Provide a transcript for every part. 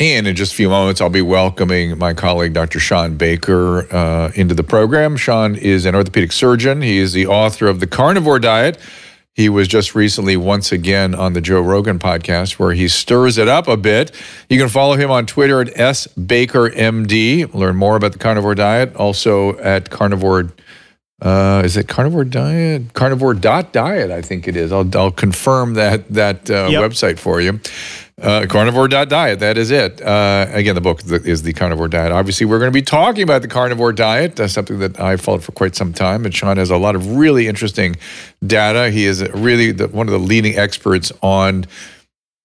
And in just a few moments, I'll be welcoming my colleague, Dr. Shawn Baker, into the program. Shawn is an orthopedic surgeon. He is the author of The Carnivore Diet. He was just recently once again on the Joe Rogan podcast where he stirs it up a bit. You can follow him on Twitter at SBakerMD. Learn more about the carnivore diet. Also at carnivore, is it carnivore diet? Carnivore.diet, I think it is. I'll confirm that website for you. Carnivore.diet, that is it. Again, the book is The Carnivore Diet. Obviously, we're going to be talking about the carnivore diet. That's something that I followed for quite some time, and Shawn has a lot of really interesting data. He is really one of the leading experts on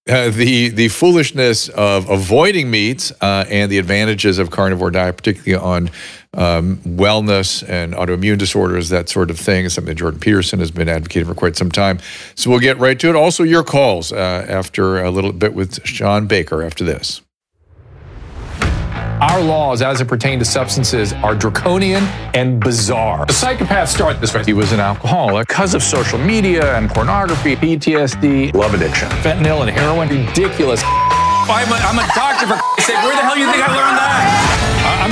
the foolishness of avoiding meats and the advantages of carnivore diet, particularly on wellness and autoimmune disorders, that sort of thing. It's something that Jordan Peterson has been advocating for quite some time. So we'll get right to it. Also, your calls after a little bit with Shawn Baker after this. Our laws as it pertains to substances are draconian and bizarre. The psychopaths start this way. He was an alcoholic. Because of social media and pornography, PTSD, love addiction, fentanyl and heroin, ridiculous. I'm a doctor, for sake. Where the hell you think I learned that? I'm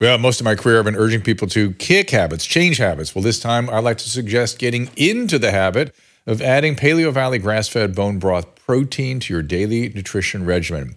Well, most of my career, I've been urging people to kick habits, change habits. Well, this time, I'd like to suggest getting into the habit of adding Paleo Valley grass-fed bone broth protein to your daily nutrition regimen.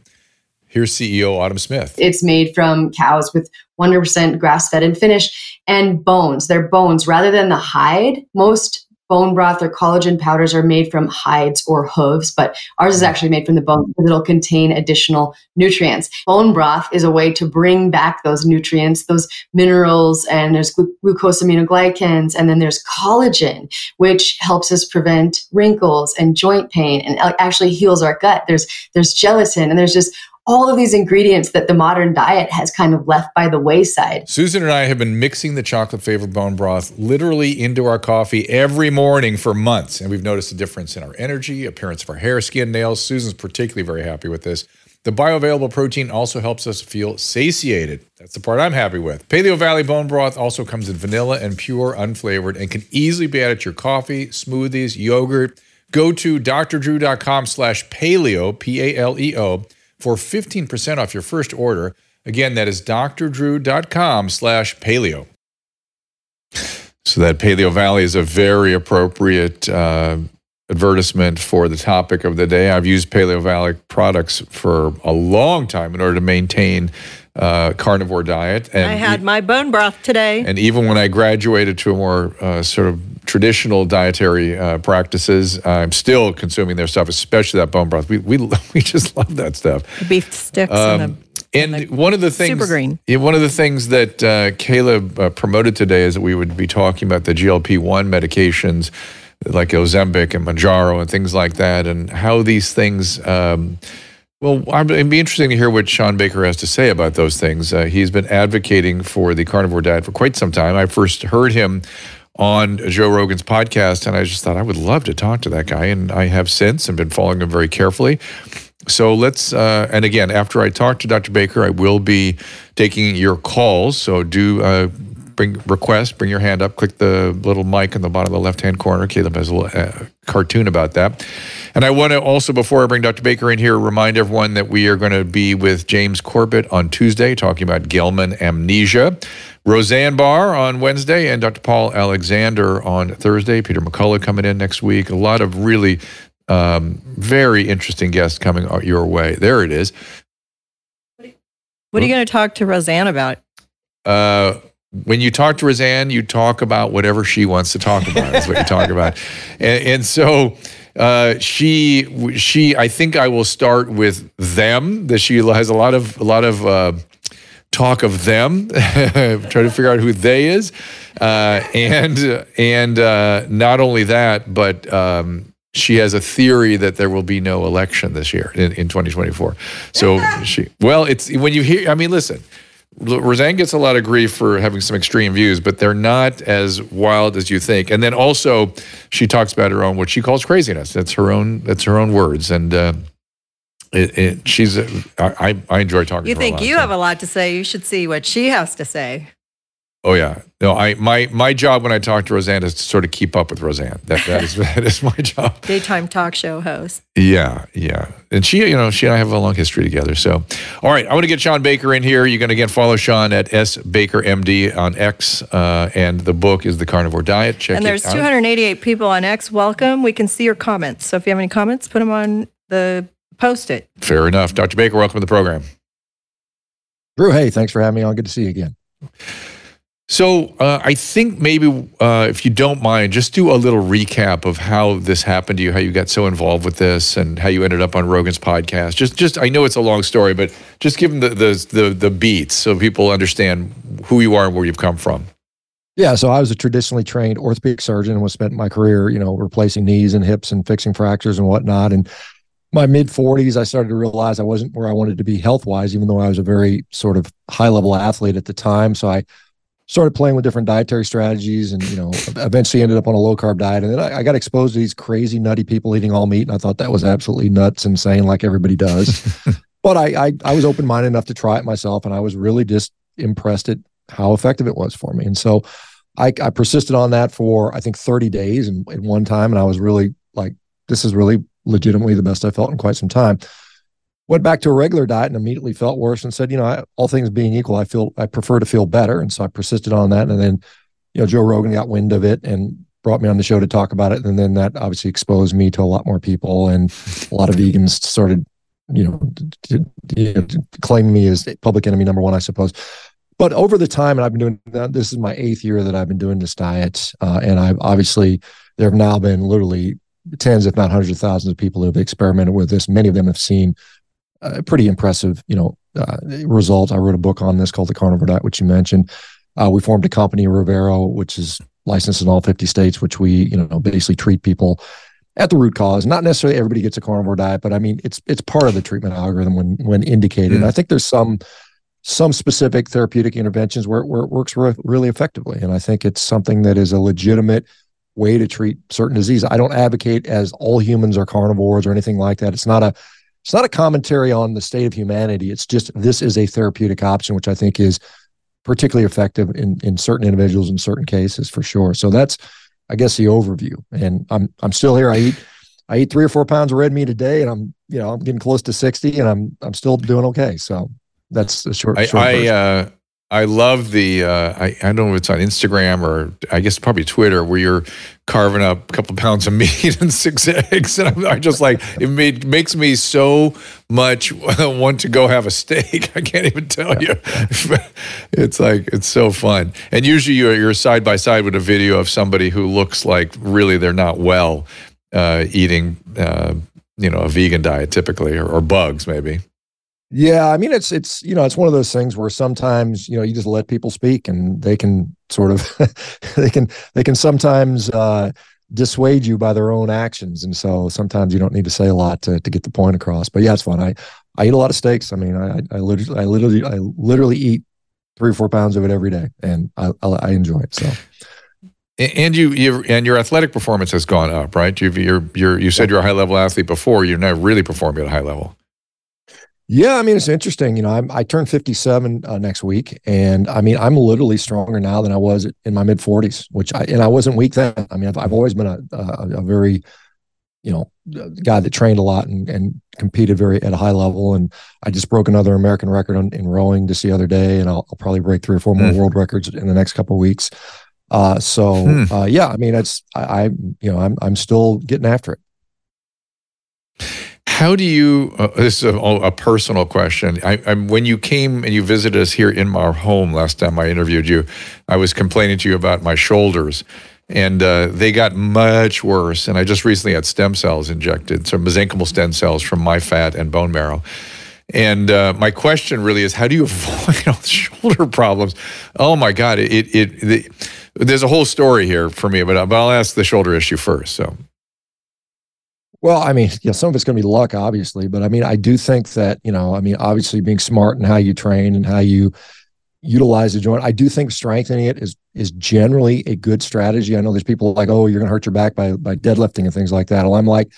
Here's CEO Autumn Smith. It's made from cows with 100% grass-fed and finished, and bones. They're bones rather than the hide. Most bone broth or collagen powders are made from hides or hooves, but ours is actually made from the bone because it'll contain additional nutrients. Bone broth is a way to bring back those nutrients, those minerals, and there's glucosaminoglycans, and then there's collagen, which helps us prevent wrinkles and joint pain and actually heals our gut. There's gelatin, and there's just all of these ingredients that the modern diet has kind of left by the wayside. Susan and I have been mixing the chocolate-flavored bone broth literally into our coffee every morning for months, and we've noticed a difference in our energy, appearance of our hair, skin, nails. Susan's particularly very happy with this. The bioavailable protein also helps us feel satiated. That's the part I'm happy with. Paleo Valley bone broth also comes in vanilla and pure, unflavored, and can easily be added to your coffee, smoothies, yogurt. Go to drdrew.com/paleo, P-A-L-E-O, for 15% off your first order. Again, that is drdrew.com/paleo. So that Paleo Valley is a very appropriate advertisement for the topic of the day. I've used Paleo Valley products for a long time in order to maintain carnivore diet. And I had my bone broth today. And even when I graduated to a more sort of traditional dietary practices, I'm still consuming their stuff, especially that bone broth. We just love that stuff. The beef sticks and one of the things, super green. One of the things that Caleb promoted today is that we would be talking about the GLP-1 medications like Ozempic and Mounjaro and things like that, and how these things. It'd be interesting to hear what Shawn Baker has to say about those things. He's been advocating for the carnivore diet for quite some time. I first heard him on Joe Rogan's podcast, and I just thought I would love to talk to that guy, and I have since and been following him very carefully. So let's, and again, after I talk to Dr. Baker, I will be taking your calls, so do bring your hand up, click the little mic in the bottom of the left-hand corner. Caleb has a little cartoon about that. And I want to also, before I bring Dr. Baker in here, remind everyone that we are going to be with James Corbett on Tuesday, talking about Gell-Mann amnesia, Roseanne Barr on Wednesday, and Dr. Paul Alexander on Thursday, Peter McCullough coming in next week. A lot of really very interesting guests coming your way. There it is. What are you going to talk to Roseanne about? When you talk to Roseanne, you talk about whatever she wants to talk about. That's what you talk about. And so she, I think I will start with them. That she has a lot of talk of them, trying to figure out who they is, and not only that, but she has a theory that there will be no election this year in 2024. So she, well, it's when you hear, I mean, listen. Roseanne gets a lot of grief for having some extreme views, but they're not as wild as you think. And then also, she talks about her own, what she calls craziness. That's her own words. And I enjoy talking to her. You think you have a lot to say? You should see what she has to say. Oh yeah, no. My job when I talk to Roseanne is to sort of keep up with Roseanne. That is my job. Daytime talk show host. Yeah, and she and I have a long history together. So, all right, I want to get Shawn Baker in here. You can again follow Shawn at SBakerMD on X, and the book is The Carnivore Diet. Check it out. And there's 288 people on X. Welcome. We can see your comments. So if you have any comments, put them on the post it. Fair enough, Dr. Baker. Welcome to the program. Drew, hey, thanks for having me on. Good to see you again. So I think maybe if you don't mind, just do a little recap of how this happened to you, how you got so involved with this, and how you ended up on Rogan's podcast. Just I know it's a long story, but just give them the beats so people understand who you are and where you've come from. Yeah, so I was a traditionally trained orthopedic surgeon and was spent my career, replacing knees and hips and fixing fractures and whatnot. And my mid-40s, I started to realize I wasn't where I wanted to be health-wise, even though I was a very sort of high-level athlete at the time. So I started playing with different dietary strategies and, eventually ended up on a low-carb diet. And then I got exposed to these crazy, nutty people eating all meat, and I thought that was absolutely nuts, insane, like everybody does. But I was open-minded enough to try it myself, and I was really just impressed at how effective it was for me. And so I persisted on that for, I think, 30 days at one time, and I was really like, this is really legitimately the best I felt in quite some time. Went back to a regular diet and immediately felt worse and said, all things being equal, I prefer to feel better. And so I persisted on that. And then, Joe Rogan got wind of it and brought me on the show to talk about it. And then that obviously exposed me to a lot more people, and a lot of vegans started, to claim me as public enemy number one, I suppose. But over the time, and I've been doing that, this is my 8th year that I've been doing this diet. And I've obviously, there have now been literally tens, if not hundreds of thousands of people who have experimented with this. Many of them have seen pretty impressive, result. I wrote a book on this called The Carnivore Diet, which you mentioned. We formed a company, Revero, which is licensed in all 50 states, which we, basically treat people at the root cause. Not necessarily everybody gets a carnivore diet, but I mean, it's part of the treatment algorithm when indicated. Mm-hmm. And I think there's some specific therapeutic interventions where it works really effectively. And I think it's something that is a legitimate way to treat certain disease. I don't advocate as all humans are carnivores or anything like that. It's not a commentary on the state of humanity. It's just, this is a therapeutic option, which I think is particularly effective in certain individuals in certain cases, for sure. So that's, I guess, the overview. And I'm still here. I eat 3 or 4 pounds of red meat a day, and I'm getting close to 60, and I'm still doing okay. So that's the short version. I love the, I don't know if it's on Instagram or I guess probably Twitter, where you're carving up a couple pounds of meat and 6 eggs. And I'm just like, makes me so much want to go have a steak. I can't even tell you. It's like, it's so fun. And usually you're side by side with a video of somebody who looks like really they're not well eating, a vegan diet typically, or bugs maybe. Yeah, I mean, it's it's one of those things where sometimes, you just let people speak, and they can sort of they can sometimes dissuade you by their own actions, and so sometimes you don't need to say a lot to get the point across. But yeah, it's fun. I eat a lot of steaks. I mean, I literally eat 3 or 4 pounds of it every day, and I enjoy it. So, and your athletic performance has gone up, right? You said you're a high level athlete before. You're not really performing at a high level. Yeah, I mean, it's interesting. I turn 57 next week, and I mean, I'm literally stronger now than I was in my mid 40s, and I wasn't weak then. I mean, I've always been a very, guy that trained a lot and competed at a high level. And I just broke another American record in rowing just the other day, and I'll probably break 3 or 4 more world records in the next couple of weeks. Yeah, I mean, I'm still getting after it. How do you, this is a personal question. When you came and you visited us here in our home last time I interviewed you, I was complaining to you about my shoulders, and they got much worse. And I just recently had stem cells injected, so mesenchymal stem cells from my fat and bone marrow. And my question really is, how do you avoid all the shoulder problems? Oh my God, there's a whole story here for me, but I'll ask the shoulder issue first, so. Well, I mean, yeah, some of it's going to be luck, obviously, but I mean, I do think that, obviously being smart in how you train and how you utilize the joint, I do think strengthening it is generally a good strategy. I know there's people like, oh, you're going to hurt your back by deadlifting and things like that. Well, I'm like,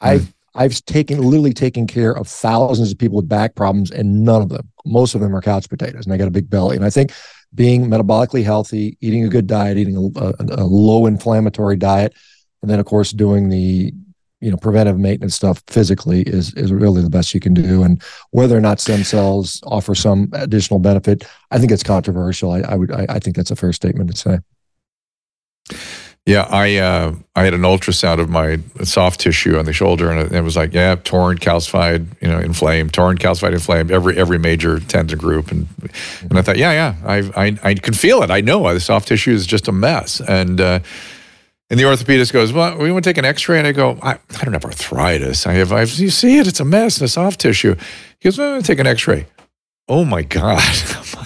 I've literally taken care of thousands of people with back problems, and most of them are couch potatoes, and they got a big belly. And I think being metabolically healthy, eating a good diet, eating a low inflammatory diet, and then of course doing the preventive maintenance stuff physically is really the best you can do. And whether or not stem cells offer some additional benefit, I think it's controversial. I think that's a fair statement to say. Yeah, I had an ultrasound of my soft tissue on the shoulder, and it was like, yeah, torn, calcified, inflamed, torn, calcified, inflamed, every major tendon group, and I thought, I can feel it. I know the soft tissue is just a mess, and the orthopedist goes, well, we want to take an X-ray, and I go, I don't have arthritis. You see it? It's a mess in the soft tissue. He goes, well, we'll take an X-ray. Oh my God.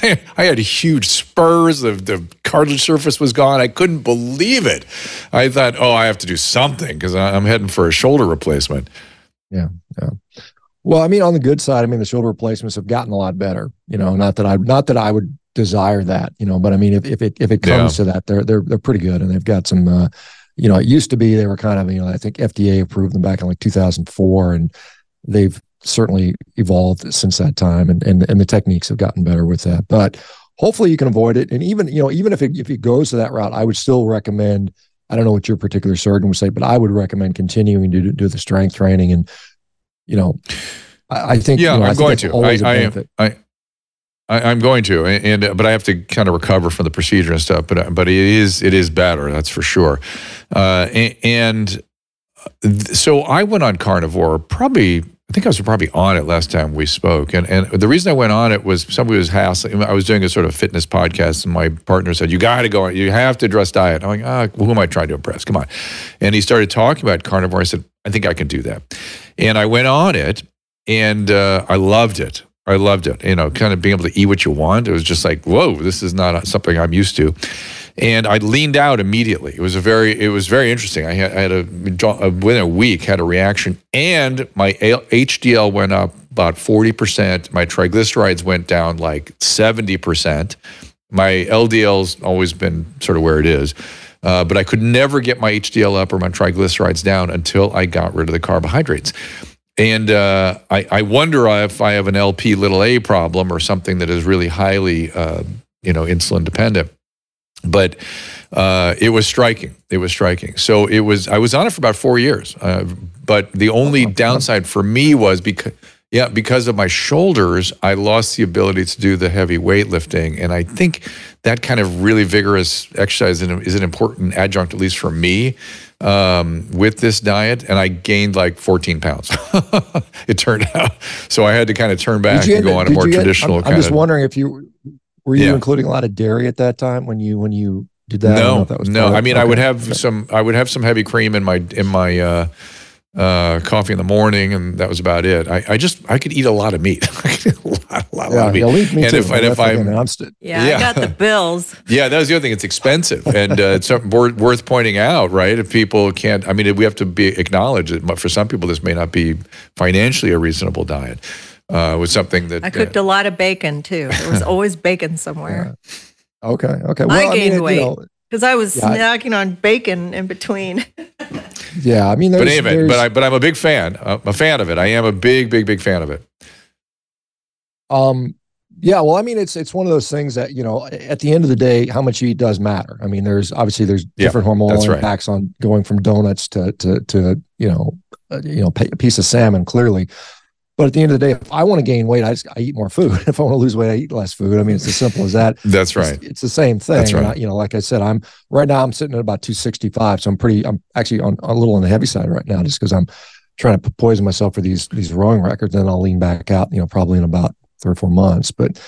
I had huge spurs. The cartilage surface was gone. I couldn't believe it. I thought, I have to do something because I'm heading for a shoulder replacement. Yeah. Well, on the good side, the shoulder replacements have gotten a lot better. Not that I would desire that, but if it comes to that, they're pretty good, and they've got some, it used to be they were kind of, I think FDA approved them back in like 2004, and they've certainly evolved since that time, and the techniques have gotten better with that. But hopefully you can avoid it. And even if it goes to that route, I would still recommend, I don't know what your particular surgeon would say, but I would recommend continuing to do the strength training. And I think I'm going to, but I have to kind of recover from the procedure and stuff. But it is better, that's for sure. So I went on carnivore probably. I think I was probably on it last time we spoke. And the reason I went on it was somebody was hassling. I was doing a sort of fitness podcast, and my partner said, you got to go on. You have to address diet. I'm like, who am I trying to impress? Come on. And he started talking about carnivore. I said, I think I can do that. And I went on it, and I loved it. Kind of being able to eat what you want. It was just like, whoa, this is not something I'm used to. And I leaned out immediately. It was very interesting. I had within a week, had a reaction, and my HDL went up about 40%. My triglycerides went down like 70%. My LDL's always been sort of where it is. But I could never get my HDL up or my triglycerides down until I got rid of the carbohydrates. And I wonder if I have an Lp(a) problem or something that is really highly, insulin dependent. But it was striking. So I was on it for about 4 years. But the only downside for me was because of my shoulders, I lost the ability to do the heavy weightlifting. And I think that kind of really vigorous exercise is an important adjunct, at least for me, with this diet. And I gained like 14 pounds, it turned out. So I had to kind of turn back and go on a more traditional kind of... I'm just wondering if you... Were you including a lot of dairy at that time when you did that? No. I would have some heavy cream in my coffee in the morning, and that was about it. I could eat a lot of meat. I could eat a lot of meat. I got the bills. Yeah, that was the other thing. It's expensive, and it's worth pointing out, right? If people can't, we have to acknowledge that for some people this may not be financially a reasonable diet. Was something that I cooked a lot of bacon too. There was always bacon somewhere. Okay. Well, I gained weight because I was snacking on bacon in between. I'm a big fan. A fan of it. I am a big fan of it. Yeah. Well, it's one of those things that at the end of the day, how much you eat does matter. There's different hormonal impacts on going from donuts to a piece of salmon, clearly. But at the end of the day, if I want to gain weight, I eat more food. If I want to lose weight, I eat less food. It's as simple as that. That's right. It's the same thing. That's right. Like I said, I'm sitting at about 265, so I'm actually on a little on the heavy side right now, just because I'm trying to poison myself for these wrong records, and then I'll lean back out, you know, probably in about 3 or 4 months. But,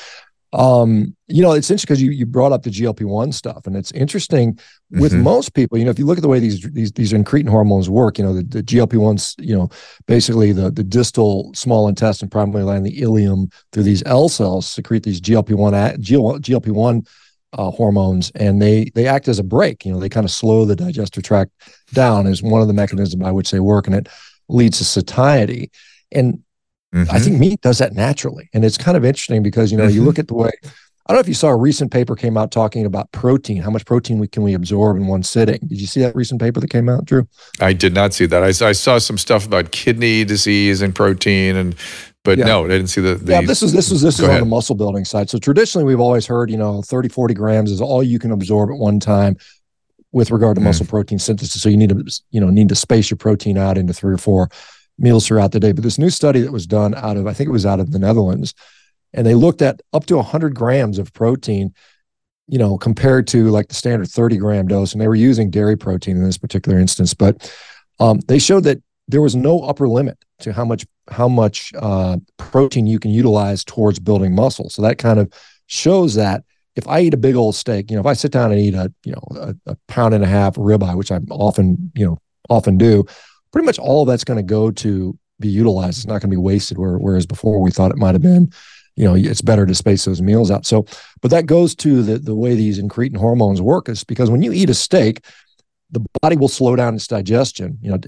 you know, it's interesting because you brought up the GLP-1 stuff, and it's interesting with most people, you know, if you look at the way these incretin hormones work, you know, the GLP-1s, you know, basically the distal small intestine, primary lining the ileum through these L cells secrete these GLP-1 hormones, and they act as a brake. You know, they kind of slow the digestive tract down is one of the mechanisms by which they work, and it leads to satiety. And I think meat does that naturally. And it's kind of interesting because, you know, you look at the way, I don't know if you saw a recent paper came out talking about protein, how much protein can we absorb in one sitting. Did you see that recent paper that came out, Drew? I did not see that. I saw some stuff about kidney disease and protein and No, I didn't see the This is on the muscle building side. So traditionally, we've always heard, you know, 30, 40 grams is all you can absorb at one time with regard to muscle protein synthesis. So you need to space your protein out into 3 or 4 meals throughout the day. But this new study that was done out of the Netherlands, and they looked at up to 100 grams of protein, you know, compared to like the standard 30 gram dose. And they were using dairy protein in this particular instance, but they showed that there was no upper limit to how much protein you can utilize towards building muscle. So that kind of shows that if I eat a big old steak, you know, if I sit down and eat a pound and a half ribeye, which I often do, pretty much all of that's going to go to be utilized. It's not going to be wasted. Whereas before we thought it might've been, you know, it's better to space those meals out. So, but that goes to the way these incretin hormones work, is because when you eat a steak, the body will slow down its digestion. You know,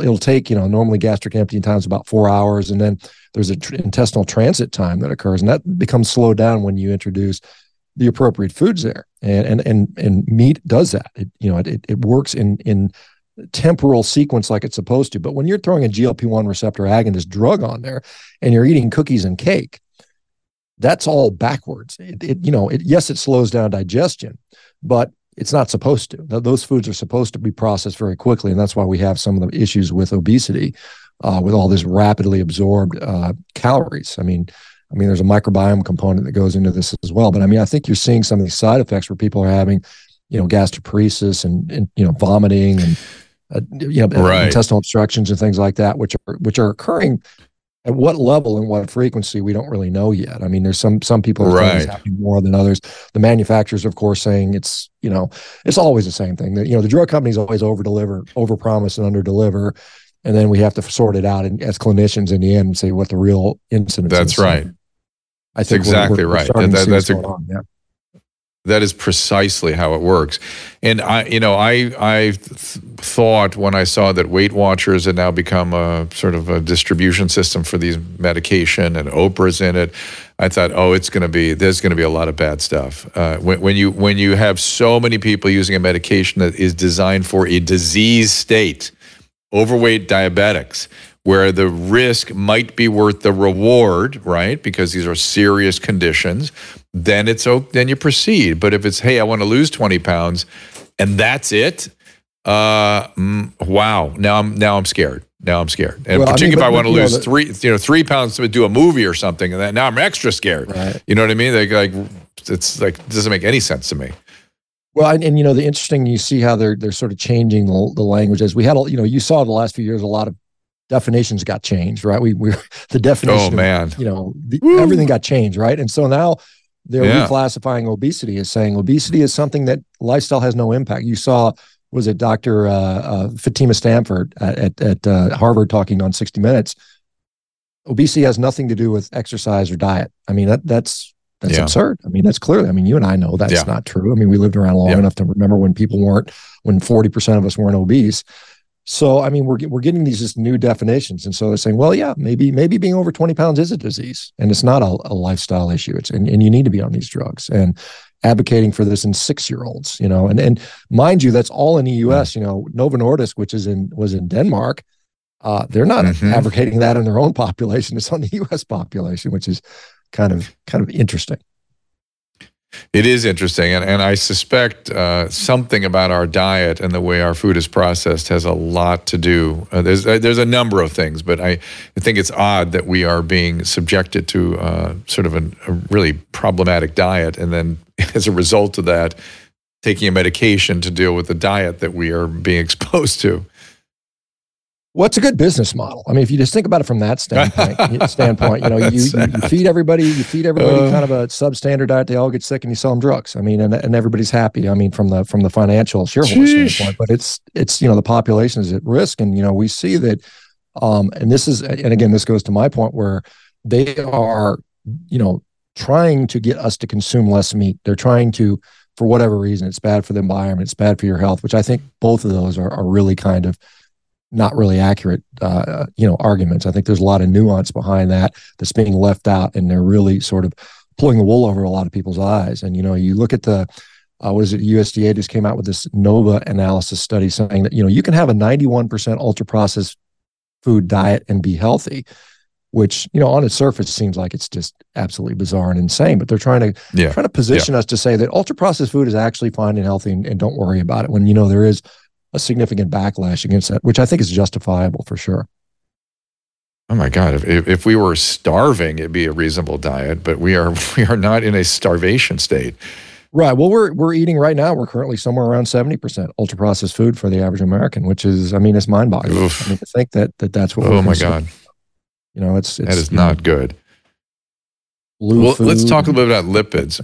it'll take, you know, normally gastric emptying times about 4 hours, and then there's an intestinal transit time that occurs, and that becomes slowed down when you introduce the appropriate foods there. And meat does that. It, you know, it works in temporal sequence like it's supposed to. But when you're throwing a GLP-1 receptor agonist drug on there, and you're eating cookies and cake, that's all backwards. It slows down digestion, but it's not supposed to. Those foods are supposed to be processed very quickly, and that's why we have some of the issues with obesity, with all this rapidly absorbed calories. I mean, there's a microbiome component that goes into this as well. But I mean, I think you're seeing some of these side effects where people are having, you know, gastroparesis and you know, vomiting and intestinal obstructions and things like that, which are occurring. At what level and what frequency, we don't really know yet. I mean, there's some people are happening more than others. The manufacturers, of course, saying it's, you know, it's always the same thing. That, you know, the drug companies always overpromise and under-deliver, and then we have to sort it out and, as clinicians in the end, say what the real incidence is. That's right. I think that's exactly right. That is precisely how it works. And I thought when I saw that Weight Watchers had now become a sort of a distribution system for these medication, and Oprah's in it, I thought, oh, there's going to be a lot of bad stuff. When you have so many people using a medication that is designed for a disease state, overweight diabetics, where the risk might be worth the reward, right? Because these are serious conditions. Then you proceed. But if it's, hey, I want to lose 20 pounds, and that's it, wow. Now I'm scared. And particularly if I want to lose 3 pounds to do a movie or something, and that, now I'm extra scared. Right. You know what I mean? It doesn't make any sense to me. Well, and you know, the interesting, you see how they're sort of changing the language. As we had, you know, you saw the last few years a lot of definitions got changed, right? We the definition, you know, everything got changed, right? And so now they're reclassifying obesity as saying obesity is something that lifestyle has no impact. You saw, was it Dr. Fatima Stanford at Harvard talking on 60 Minutes? Obesity has nothing to do with exercise or diet. I mean, that's absurd. I mean, that's clearly, I mean, you and I know that's not true. I mean, we lived around long enough to remember when people weren't, when 40% of us weren't obese. So, I mean, we're getting these just new definitions. And so they're saying, well, yeah, maybe being over 20 pounds is a disease, and it's not a lifestyle issue. It's, and you need to be on these drugs, and advocating for this in 6-year-olds, you know, and mind you, that's all in the US, you know, Novo Nordisk, which was in Denmark. They're not advocating that in their own population. It's on the US population, which is kind of interesting. It is interesting, and I suspect something about our diet and the way our food is processed has a lot to do. There's a number of things, but I think it's odd that we are being subjected to sort of a really problematic diet, and then as a result of that, taking a medication to deal with the diet that we are being exposed to. What's a good business model? I mean, if you just think about it from that standpoint, you know, you feed everybody, kind of a substandard diet. They all get sick, and you sell them drugs. I mean, and everybody's happy. I mean, from the financial shareholder standpoint, but it's you know, the population is at risk, and you know, we see that. And this is, and again, this goes to my point where they are, you know, trying to get us to consume less meat. They're trying to, for whatever reason, it's bad for the environment, it's bad for your health, which I think both of those are really kind of not really accurate, you know, arguments. I think there's a lot of nuance behind that that's being left out, and they're really sort of pulling the wool over a lot of people's eyes. And, you know, you look at the, USDA just came out with this NOVA analysis study saying that, you know, you can have a 91% ultra-processed food diet and be healthy, which, you know, on its surface seems like it's just absolutely bizarre and insane, but they're trying to position us to say that ultra-processed food is actually fine and healthy, and don't worry about it, when, you know, there is a significant backlash against that, which I think is justifiable for sure. Oh my God. If we were starving, it'd be a reasonable diet, but we are not in a starvation state. Right. Well, we're eating right now. We're currently somewhere around 70% ultra processed food for the average American, which is, I mean, it's mind boggling. I mean, to think that's what we're consuming. God. You know, it's that is not good. Well, let's talk a little bit about lipids.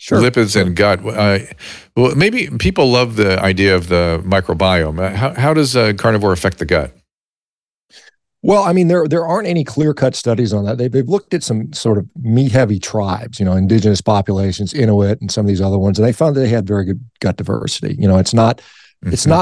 Sure. Lipids and gut. Well, maybe people love the idea of the microbiome. How does carnivore affect the gut? Well, I mean, there aren't any clear-cut studies on that. They've looked at some sort of meat-heavy tribes, you know, indigenous populations, Inuit, and some of these other ones, and they found that they had very good gut diversity. You know, it's not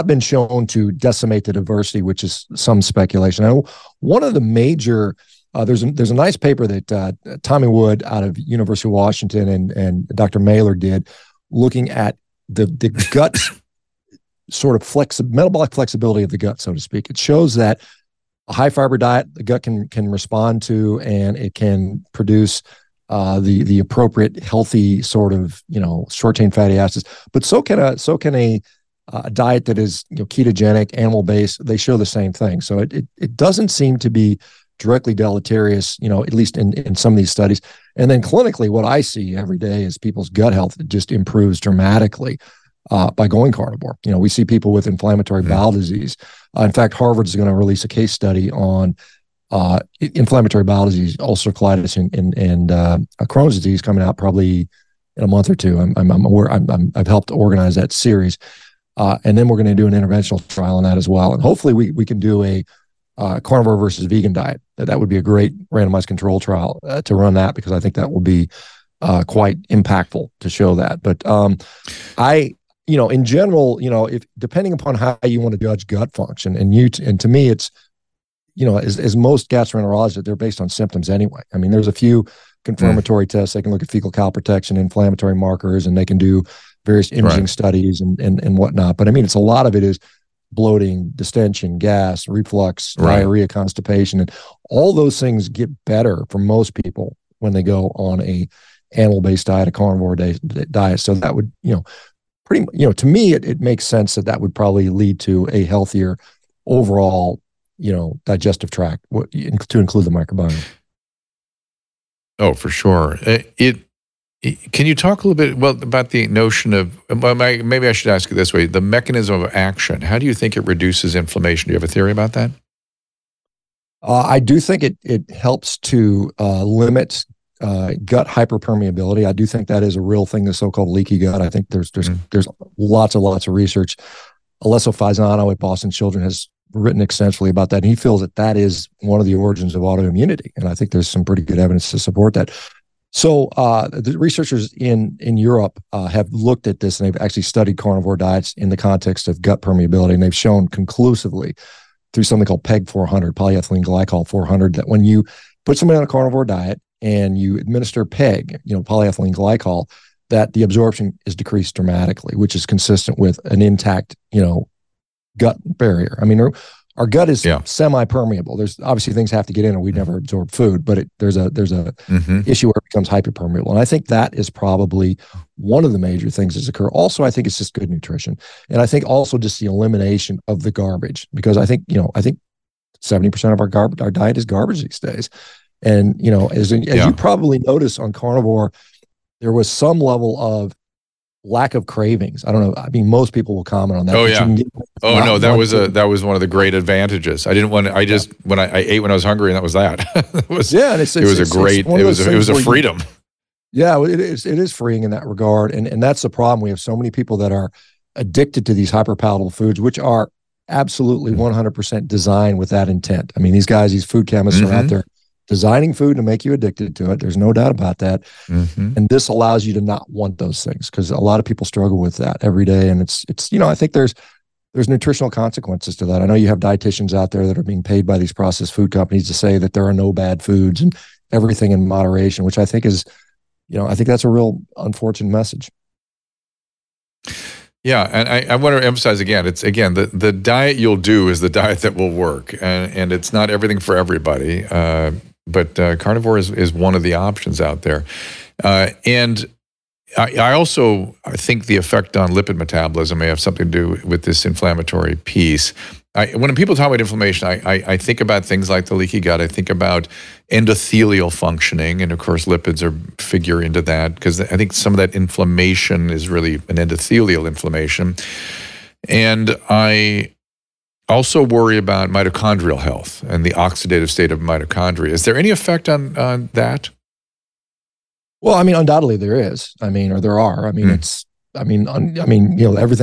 been shown to decimate the diversity, which is some speculation. I know one of the major there's a nice paper that Tommy Wood out of University of Washington and Dr. Mailer did, looking at the gut sort of metabolic flexibility of the gut, so to speak. It shows that a high fiber diet the gut can respond to, and it can produce the appropriate healthy sort of, you know, short chain fatty acids. But so can a diet that is, you know, ketogenic, animal based. They show the same thing. So it doesn't seem to be directly deleterious, you know, at least in some of these studies. And then clinically, what I see every day is people's gut health just improves dramatically by going carnivore. You know, we see people with inflammatory bowel disease. In fact, Harvard is going to release a case study on inflammatory bowel disease, ulcerative colitis, and Crohn's disease coming out probably in a month or two. I'm aware. I've helped organize that series, and then we're going to do an interventional trial on that as well. And hopefully, we can do a carnivore versus vegan diet. That would be a great randomized control trial to run that, because I think that will be quite impactful to show that. But you know, in general, you know, if depending upon how you want to judge gut function, and to me, it's, you know, as most gastroenterologists, they're based on symptoms anyway. I mean, there's a few confirmatory tests. They can look at fecal calprotectin, inflammatory markers, and they can do various imaging studies and whatnot. But I mean, it's a lot of it is bloating, distension, gas, reflux, diarrhea, constipation, and all those things get better for most people when they go on a animal-based diet, a carnivore diet. So that would, you know, pretty, you know, to me, it makes sense that would probably lead to a healthier overall, you know, digestive tract, to include the microbiome. Oh, for sure. Can you talk a little bit, well, about the notion of, maybe I should ask it this way, the mechanism of action? How do you think it reduces inflammation? Do you have a theory about that? I do think it helps to limit gut hyperpermeability. I do think that is a real thing, the so-called leaky gut. I think there's lots and lots of research. Alesso Faisano at Boston Children has written extensively about that, and he feels that is one of the origins of autoimmunity, and I think there's some pretty good evidence to support that. So the researchers in Europe have looked at this, and they've actually studied carnivore diets in the context of gut permeability, and they've shown conclusively through something called PEG 400, polyethylene glycol 400, that when you put somebody on a carnivore diet and you administer PEG, you know, polyethylene glycol, that the absorption is decreased dramatically, which is consistent with an intact, you know, gut barrier. I mean, our gut is semi-permeable. There's obviously things have to get in, or we'd never absorb food. But there's a issue where it becomes hyperpermeable, and I think that is probably one of the major things that's occur. Also, I think it's just good nutrition, and I think also just the elimination of the garbage, because I think 70% of our diet is garbage these days, and you know, as you probably notice on carnivore, there was some level of lack of cravings. I don't know. I mean, most people will comment on that. Oh yeah. You can get Oh no, that was one of the great advantages. I didn't want to, I just when I ate when I was hungry, and that was that. It was a freedom. Yeah, it is freeing in that regard, and that's the problem. We have so many people that are addicted to these hyperpalatable foods, which are absolutely 100% designed with that intent. I mean, these guys, these food chemists are out there designing food to make you addicted to it. There's no doubt about that. And this allows you to not want those things, because a lot of people struggle with that every day. And it's I think there's nutritional consequences to that. I know you have dietitians out there that are being paid by these processed food companies to say that there are no bad foods and everything in moderation, which I think is, I think that's a real unfortunate message. Yeah. And I want to emphasize again, the diet you'll do is the diet that will work. And it's not everything for everybody. But carnivore is one of the options out there. And I also think the effect on lipid metabolism may have something to do with this inflammatory piece. When people talk about inflammation, I think about things like the leaky gut. I think about endothelial functioning, and of course lipids figure into that, because I think some of that inflammation is really an endothelial inflammation. And I also worry about mitochondrial health and the oxidative state of mitochondria. Is there any effect on that? Well, undoubtedly there is. Everything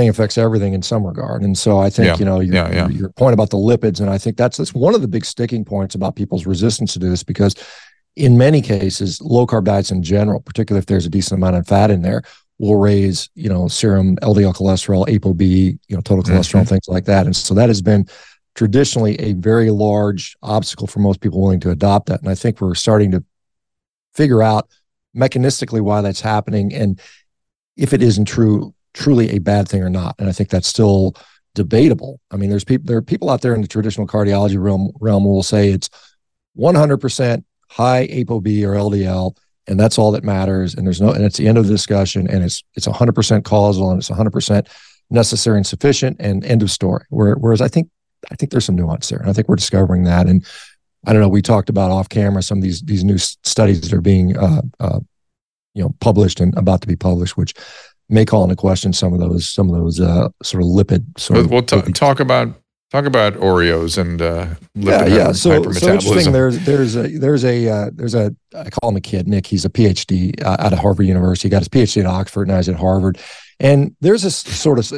affects everything in some regard. And so I think, your point about the lipids, and I think that's one of the big sticking points about people's resistance to do this, because in many cases, low carb diets in general, particularly if there's a decent amount of fat in there, will raise, serum LDL cholesterol, ApoB, total cholesterol, things like that. And so that has been traditionally a very large obstacle for most people willing to adopt that. And I think we're starting to figure out mechanistically why that's happening, and if it isn't truly a bad thing or not. And I think that's still debatable. There are people out there in the traditional cardiology realm who will say it's 100% high ApoB or LDL, and that's all that matters, and it's the end of the discussion, and it's 100% causal, and it's 100% necessary and sufficient, and end of story. Whereas I think there's some nuance there, and I think we're discovering that. And I don't know, we talked about off camera some of these new studies that are being published and about to be published, which may call into question some of those sort of lipid sort of. We'll talk about Oreos and lipid hypermetabolism. So interesting. There's a I call him a kid, Nick. He's a PhD out of Harvard University. He got his PhD at Oxford, and now he's at Harvard. And there's this sort of,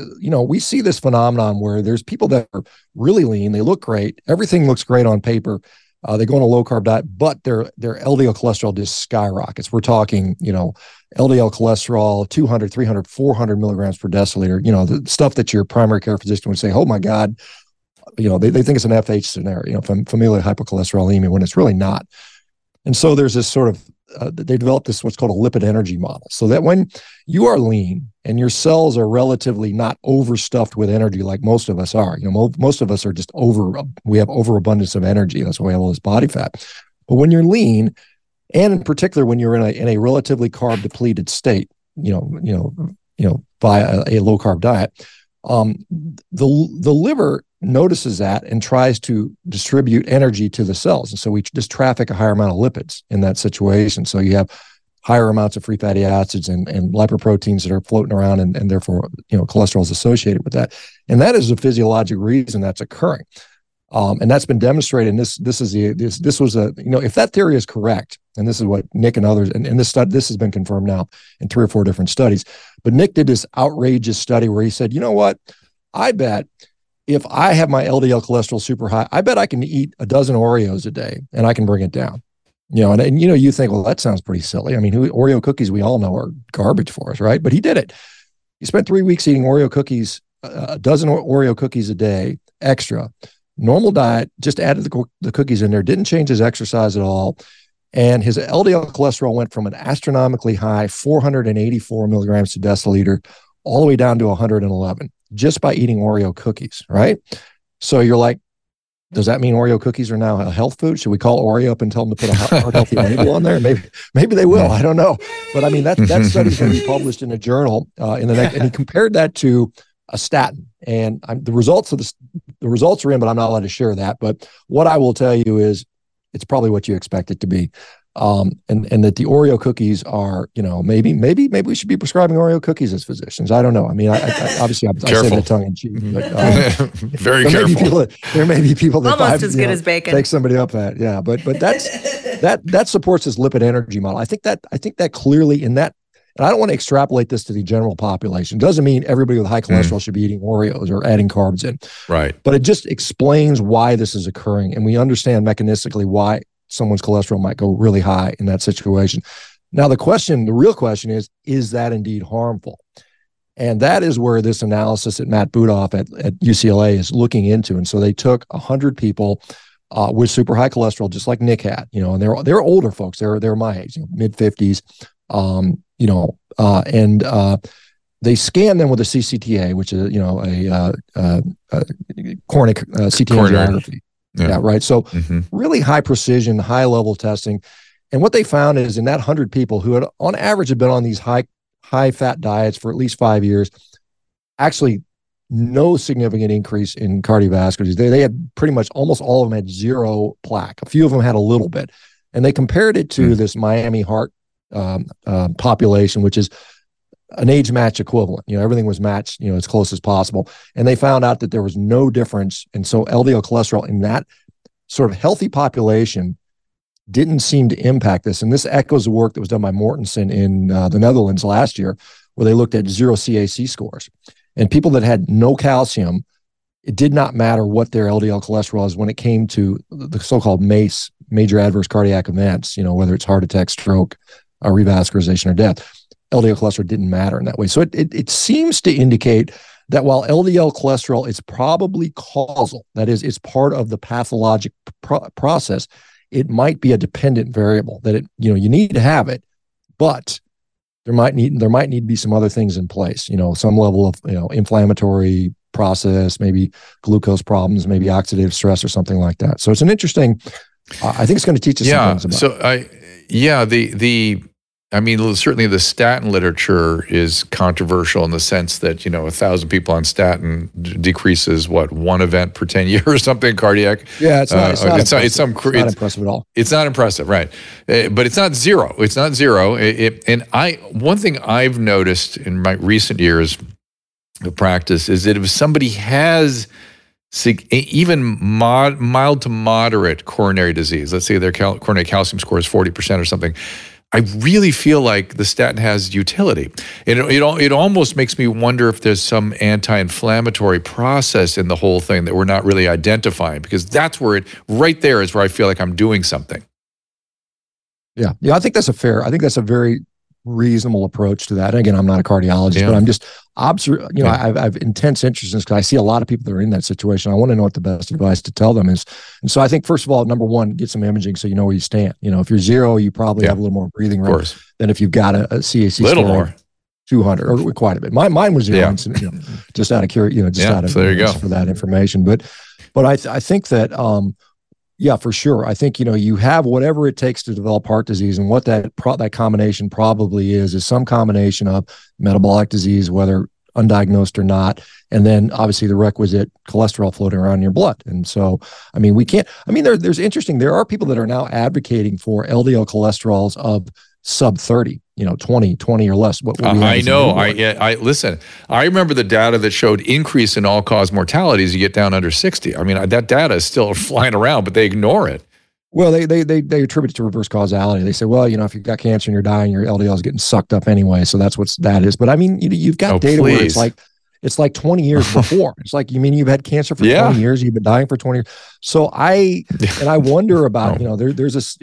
we see this phenomenon where there's people that are really lean. They look great. Everything looks great on paper. They go on a low-carb diet, but their LDL cholesterol just skyrockets. We're talking, LDL cholesterol, 200, 300, 400 milligrams per deciliter, the stuff that your primary care physician would say, oh, my God, they think it's an FH scenario, familial hypercholesterolemia, when it's really not. And so there's this sort of, they developed this what's called a lipid energy model, so that when you are lean and your cells are relatively not overstuffed with energy like most of us are, most of us are just we have overabundance of energy. That's why we have all this body fat. But when you're lean, and in particular when you're in a relatively carb depleted state, by a low carb diet, the liver notices that and tries to distribute energy to the cells. And so we just traffic a higher amount of lipids in that situation. So you have higher amounts of free fatty acids and lipoproteins that are floating around, and therefore, cholesterol is associated with that. And that is a physiologic reason that's occurring. And that's been demonstrated. And this was if that theory is correct, and this is what Nick and others, and this has been confirmed now in 3 or 4 different studies, but Nick did this outrageous study where he said, you know what, I bet if I have my LDL cholesterol super high, I bet I can eat a dozen Oreos a day and I can bring it down. You think, well, that sounds pretty silly. Oreo cookies, we all know, are garbage for us, right? But he did it. He spent 3 weeks eating Oreo cookies, a dozen Oreo cookies a day, extra. Normal diet, just added the cookies in there, didn't change his exercise at all. And his LDL cholesterol went from an astronomically high 484 milligrams to deciliter all the way down to 111. Just by eating Oreo cookies, right? So you're like, does that mean Oreo cookies are now a health food? Should we call Oreo up and tell them to put a heart healthy label on there? Maybe they will. I don't know. But that study's going to be published in a journal in the next. And he compared that to a statin, and the results are in, but I'm not allowed to share that. But what I will tell you is, it's probably what you expect it to be. and that the Oreo cookies are, you know, maybe we should be prescribing Oreo cookies as physicians. I don't know. I mean, I obviously I say that tongue in cheek, but very careful. There may be people that almost as good as bacon take somebody up that, yeah. But that's that supports this lipid energy model. I think that clearly in that. And I don't want to extrapolate this to the general population. Doesn't mean everybody with high cholesterol should be eating Oreos or adding carbs in. Right. But it just explains why this is occurring. And we understand mechanistically why someone's cholesterol might go really high in that situation. Now, the real question is that indeed harmful? And that is where this analysis that Matt Budoff at UCLA is looking into. And so they took 100 people with super high cholesterol, just like Nick had, you know, and they're older folks. They're my age, you know, mid-50s. They scan them with a CCTA, which is, you know, a chronic CT angiography. Yeah. Yeah, right. So really high precision, high level testing. And what they found is in that 100 people who had on average had been on these high fat diets for at least 5 years, actually no significant increase in cardiovascular disease. They had pretty much almost all of them had zero plaque. A few of them had a little bit. And they compared it to this Miami heart population, which is an age match equivalent. You know, everything was matched, you know, as close as possible. And they found out that there was no difference. And so LDL cholesterol in that sort of healthy population didn't seem to impact this. And this echoes the work that was done by Mortensen in the Netherlands last year, where they looked at zero CAC scores. And people that had no calcium, it did not matter what their LDL cholesterol is when it came to the so-called MACE, major adverse cardiac events, you know, whether it's heart attack, stroke, revascularization or death. LDL cholesterol didn't matter in that way. So it seems to indicate that while LDL cholesterol is probably causal, that is, it's part of the pathologic process, it might be a dependent variable that it, you know, you need to have it, but there might need to be some other things in place, you know, some level of, you know, inflammatory process, maybe glucose problems, maybe oxidative stress or something like that. So it's an interesting, I think it's going to teach us some things about it. Certainly the statin literature is controversial in the sense that, you know, 1,000 people on statin decreases, one event per 10 years or something, cardiac. Yeah, it's not impressive at all. It's not impressive, right. But it's not zero. It's not zero. One thing I've noticed in my recent years of practice is that if somebody has even mild to moderate coronary disease, let's say their coronary calcium score is 40% or something, I really feel like the statin has utility. It almost makes me wonder if there's some anti-inflammatory process in the whole thing that we're not really identifying, because that's where right there is where I feel like I'm doing something. Yeah, I think that's a very reasonable approach to that. And again, I'm not a cardiologist, but I'm just I've intense interest in this because I see a lot of people that are in that situation. I want to know what the best advice to tell them is. And so I think, first of all, number one, get some imaging so you know where you stand. You know, if you're zero, you probably have a little more breathing room than if you've got a CAC little score more, 200 or quite a bit. Mine was zero, you know, just out of curiosity, you know, just out of for that information. But I think that yeah, for sure. I think, you know, you have whatever it takes to develop heart disease, and what that combination probably is some combination of metabolic disease, whether undiagnosed or not, and then obviously the requisite cholesterol floating around in your blood. And so, I mean, there are people that are now advocating for LDL cholesterols of sub 30, you know, 20 or less. What I know. Listen, I remember the data that showed increase in all-cause mortality as you get down under 60. I mean, that data is still flying around, but they ignore it. Well, they attribute it to reverse causality. They say, well, you know, if you've got cancer and you're dying, your LDL is getting sucked up anyway. So that's that is. But I mean, you've got data where it's like 20 years before. It's like, you mean you've had cancer for 20 years, you've been dying for 20 years. So I wonder about, you know, there's this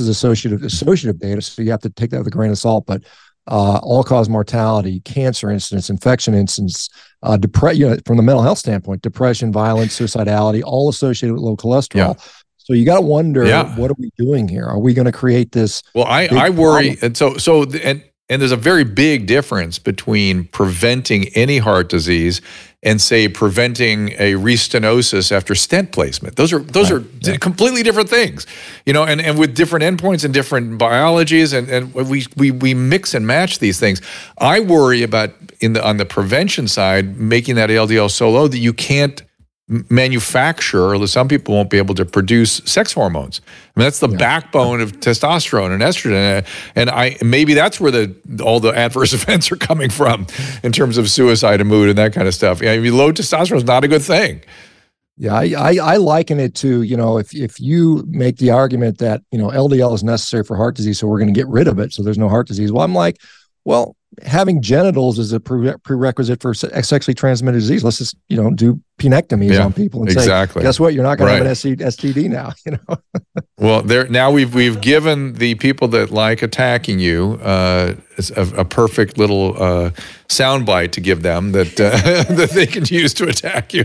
is associative data, so you have to take that with a grain of salt, but all-cause mortality, cancer incidence, infection incidence, from the mental health standpoint, depression, violence, suicidality, all associated with low cholesterol. Yeah. So you got to wonder, what are we doing here? Are we going to create this? Well, I worry. And so there's a very big difference between preventing any heart disease and, say, preventing a restenosis after stent placement. Those are completely different things, you know, and with different endpoints and different biologies, and we mix and match these things. I worry about on the prevention side, making that LDL so low that you can't manufacture, some people won't be able to produce sex hormones. I mean, that's the backbone of testosterone and estrogen. And maybe that's where all the adverse events are coming from in terms of suicide and mood and that kind of stuff. Yeah, I mean, low testosterone is not a good thing. Yeah, I liken it to, if you make the argument that, LDL is necessary for heart disease, so we're going to get rid of it, so there's no heart disease. Well, I'm like, well, having genitals is a prerequisite for sexually transmitted disease. Let's just, do penectomies on people and say, guess what? You're not going to have an STD now, Well, now we've given the people that like attacking you a perfect little soundbite to give them that they can use to attack you.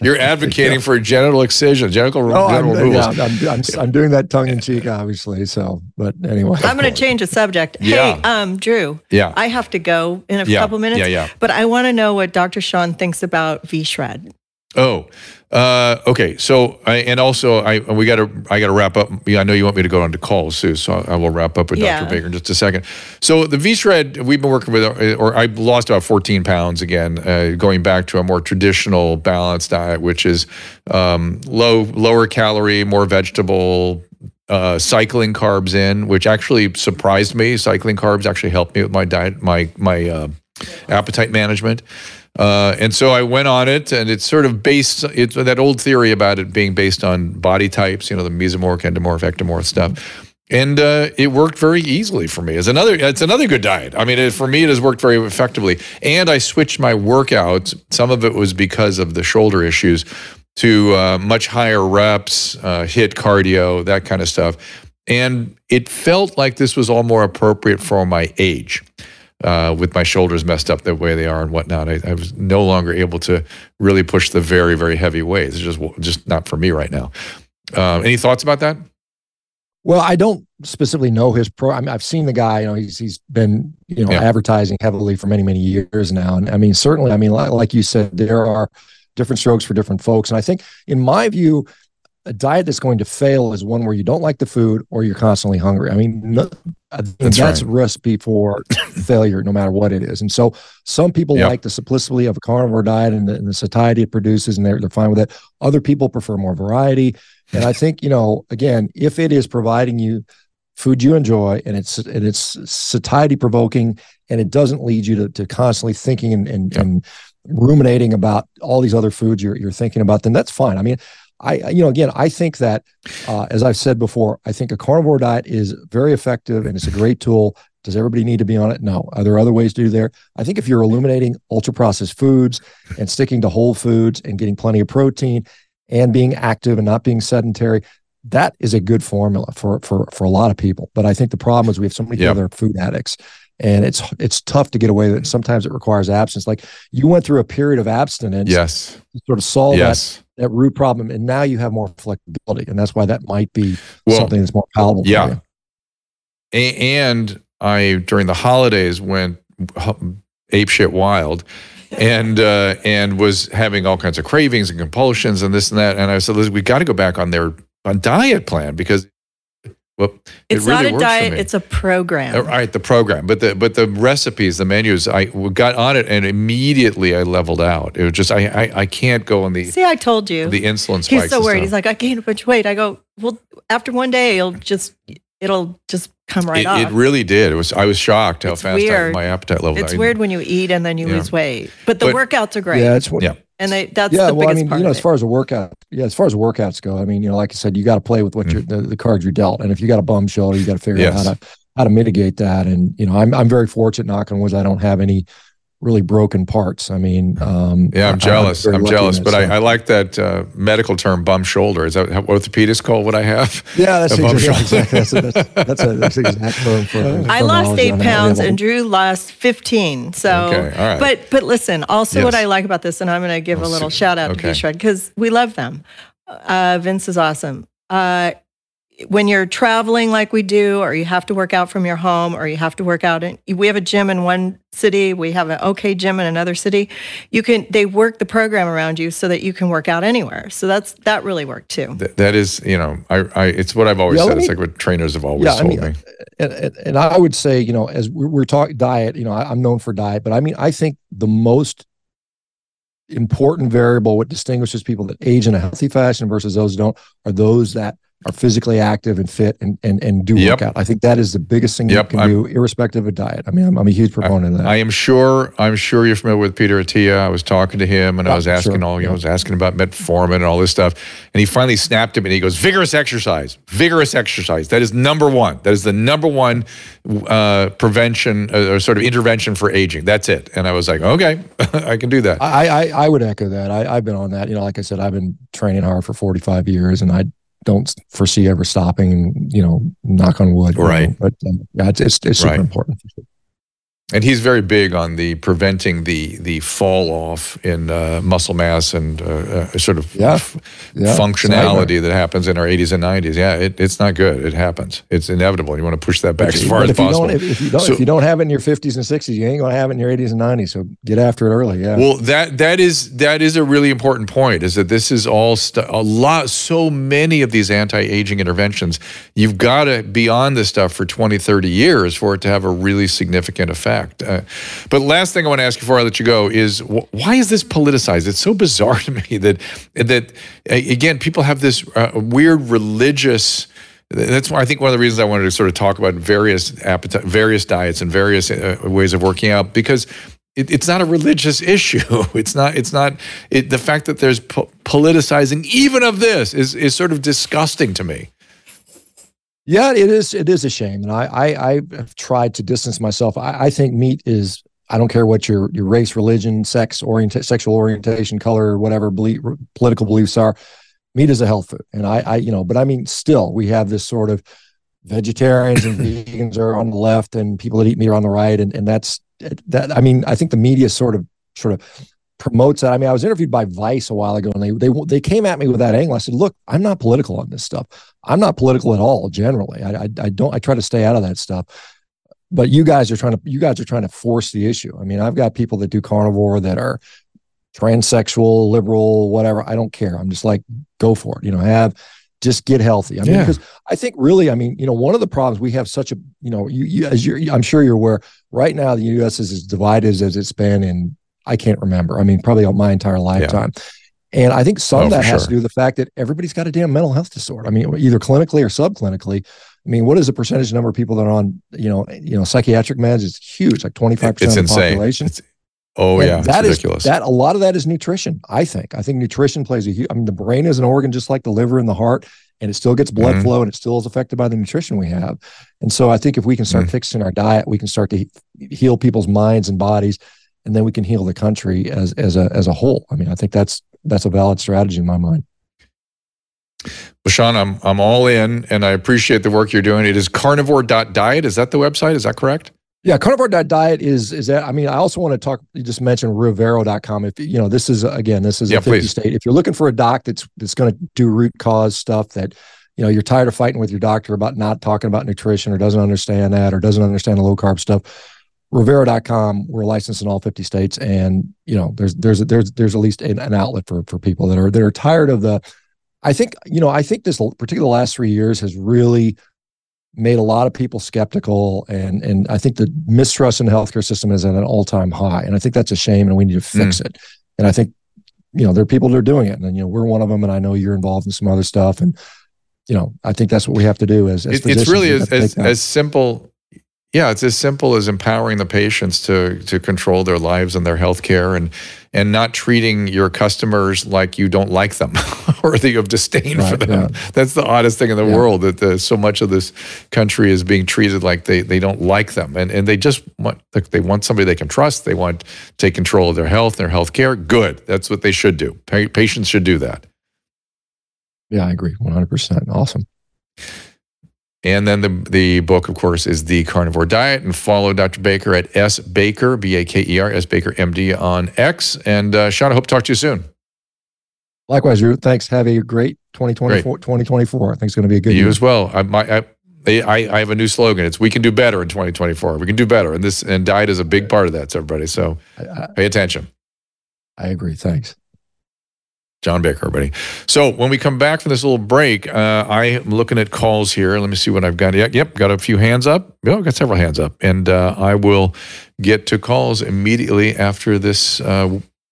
You're advocating for a genital excision, genital rules. Yeah, I'm doing that tongue in cheek, obviously. So, but anyway, I'm going to change the subject. Yeah. Hey, Drew. Yeah. I have to go in a couple minutes. Yeah. But I want to know what Dr. Shawn thinks about V Shred. Oh, okay. So, I got to wrap up. I know you want me to go on to calls, Sue, so I will wrap up with Dr. Baker in just a second. So the V Shred, we've been working with, or I lost about 14 pounds again, going back to a more traditional balanced diet, which is lower calorie, more vegetable. Cycling carbs in, which actually surprised me. Cycling carbs actually helped me with my diet, my appetite management. And so I went on it, and it's sort of based, it's that old theory about it being based on body types, the mesomorph, endomorph, ectomorph stuff. And it worked very easily for me. It's another good diet. I mean, for me, it has worked very effectively. And I switched my workouts. Some of it was because of the shoulder issues, to much higher reps, HIIT cardio, that kind of stuff. And it felt like this was all more appropriate for my age, with my shoulders messed up the way they are and whatnot. I was no longer able to really push the very, very heavy weights. It's just not for me right now. Any thoughts about that? Well, I don't specifically know his program. I mean, I've seen the guy, he's been, advertising heavily for many, many years now. And I mean, certainly, like you said, there are different strokes for different folks. And I think, in my view, a diet that's going to fail is one where you don't like the food or you're constantly hungry. I mean, that's a recipe for failure, no matter what it is. And so some people like the simplicity of a carnivore diet and the satiety it produces, and they're fine with it. Other people prefer more variety. And I think, again, if it is providing you food you enjoy and it's satiety provoking and it doesn't lead you to constantly thinking and ruminating about all these other foods you're thinking about, then that's fine. I mean, I think that, as I've said before, I think a carnivore diet is very effective and it's a great tool. Does everybody need to be on it? No. Are there other ways to do there? I think if you're eliminating ultra-processed foods and sticking to whole foods and getting plenty of protein and being active and not being sedentary, that is a good formula for a lot of people. But I think the problem is we have so many other food addicts. And it's tough to get away with it. Sometimes it requires abstinence. Like you went through a period of abstinence to sort of solve that root problem. And now you have more flexibility. And that's why that might be something that's more palatable for you. And I, during the holidays, went apeshit wild and was having all kinds of cravings and compulsions and this and that. And I said, listen, we got to go back on their diet plan because... Well, it's really not a diet; it's a program. All right, the program, but the recipes, the menus. I got on it, and immediately I leveled out. It was just I can't go on the. See, I told you the insulin spikes. He's so worried. He's like, I gained a bunch of weight. I go, well, after one day, it'll just come right off. It really did. I was shocked how fast my appetite leveled. It's weird when you eat and then you lose weight. But the workouts are great. Yeah, it's and that's the biggest part. As far as workouts go, I mean, like I said, you got to play with what the cards you're dealt, and if you got a bum shoulder, you got to figure out how to mitigate that. And I'm very fortunate, knock on wood, I don't have any really broken parts. I mean, I'm jealous. I'm jealous, but I like that medical term, bum shoulder. Is that what orthopedists call what I have? Yeah, that's exactly. That's the exact term for it. I lost 8 pounds and Drew lost 15. So, okay, all right. But listen, also what I like about this, and I'm going to give a little shout out to V Shred because we love them. Vince is awesome. When you're traveling like we do, or you have to work out from your home, or you have to work out we have a gym in one city, we have an okay gym in another city, they work the program around you so that you can work out anywhere. So that really worked too. That is, it's what I've always said. It's like what trainers have always told me. And I would say, as we're talking diet, I'm known for diet, but I think the most important variable, what distinguishes people that age in a healthy fashion versus those who don't, are those that are physically active and fit and do workout. I think that is the biggest thing you can do, irrespective of diet. I mean, I'm a huge proponent of that. I'm sure you're familiar with Peter Attia. I was talking to him and I was asking I was asking about metformin and all this stuff. And he finally snapped at me and he goes, vigorous exercise. That is number one. That is the number one prevention or sort of intervention for aging. That's it. And I was like, okay, I can do that. I would echo that. I've been on that. You know, like I said, I've been training hard for 45 years and I don't foresee ever stopping, and you know, knock on wood. Right. But yeah, it's super important. And he's very big on the preventing the fall off in muscle mass and sort of functionality that happens in our 80s and 90s. Yeah, it's not good. It happens. It's inevitable. You want to push that back as far as possible. If you don't have it in your 50s and 60s, you ain't going to have it in your 80s and 90s. So get after it early. Yeah. Well, that is a really important point. Is that this is all a lot. So many of these anti-aging interventions, you've got to be on this stuff for 20, 30 years for it to have a really significant effect. But last thing I want to ask you before I let you go is why is this politicized? It's so bizarre to me that again, people have this weird religious. That's why I think one of the reasons I wanted to sort of talk about various diets and various ways of working out, because it's not a religious issue. It's not the fact that there's politicizing even of this is sort of disgusting to me. Yeah, it is a shame. And I have tried to distance myself. I think meat is, I don't care what your race, religion, sex, sexual orientation, color, whatever political beliefs are, meat is a health food. And but I mean, still, we have this sort of vegetarians and vegans are on the left and people that eat meat are on the right. And that's, that. I mean, I think the media sort of promotes that. I mean, I was interviewed by Vice a while ago and they came at me with that angle. I said, look, I'm not political on this stuff. I'm not political at all. Generally, I try to stay out of that stuff, but you guys are trying to force the issue. I mean, I've got people that do carnivore that are transsexual, liberal, whatever. I don't care. I'm just like, go for it. You know, just get healthy. I mean, because I think really, I mean, you know, one of the problems we have such a, you know, I'm sure you're aware right now, the U.S. is as divided as it's been in, I can't remember. I mean, probably my entire lifetime. Yeah. And I think some of that has to do with the fact that everybody's got a damn mental health disorder. I mean, either clinically or subclinically. I mean, what is the percentage number of people that are on, you know, psychiatric meds? It's huge, like 25% of the population. It's ridiculous. A lot of that is nutrition, I think. I think nutrition plays the brain is an organ just like the liver and the heart, and it still gets blood flow and it still is affected by the nutrition we have. And so I think if we can start fixing our diet, we can start to heal people's minds and bodies, and then we can heal the country as a whole. I mean, I think that's a valid strategy in my mind. Well, Shawn, I'm all in, and I appreciate the work you're doing. It is carnivore.diet. Is that the website? Is that correct? Yeah, carnivore.diet is that. I mean, I also want to talk. You just mentioned Revero.com. If you know, this is a 50 state. If you're looking for a doc that's going to do root cause stuff that, you know, you're tired of fighting with your doctor about not talking about nutrition or doesn't understand that or doesn't understand the low carb stuff. Revero.com, we're licensed in all 50 states, and you know there's at least an outlet for people that are tired of the. I think this particular last 3 years has really made a lot of people skeptical, and I think the mistrust in the healthcare system is at an all-time high, and I think that's a shame, and we need to fix it. And I think, you know, there are people that are doing it, and you know we're one of them, and I know you're involved in some other stuff, and you know I think that's what we have to do as physicians. It's really as simple. Yeah, it's as simple as empowering the patients to control their lives and their healthcare, and not treating your customers like you don't like them or that you have disdain for them. Yeah. That's the oddest thing in the world, that so much of this country is being treated like they don't like them, and they just want somebody they can trust. They want to take control of their health, their healthcare. Good, that's what they should do. Patients should do that. Yeah, I agree, 100%. Awesome. And then the book, of course, is The Carnivore Diet. And follow Dr. Baker at sbaker, B-A-K-E-R, sbakermd on X. And Shawn, I hope to talk to you soon. Likewise, Drew. Thanks. Have a great 2024. I think it's going to be a good year. You as well. I have a new slogan. It's, we can do better in 2024. We can do better. And diet is a big part of that, so everybody. So pay attention. I agree. Thanks. Shawn Baker, everybody. So when we come back from this little break, I am looking at calls here. Let me see what I've got. Yep, got a few hands up. I've got several hands up. And I will get to calls immediately after this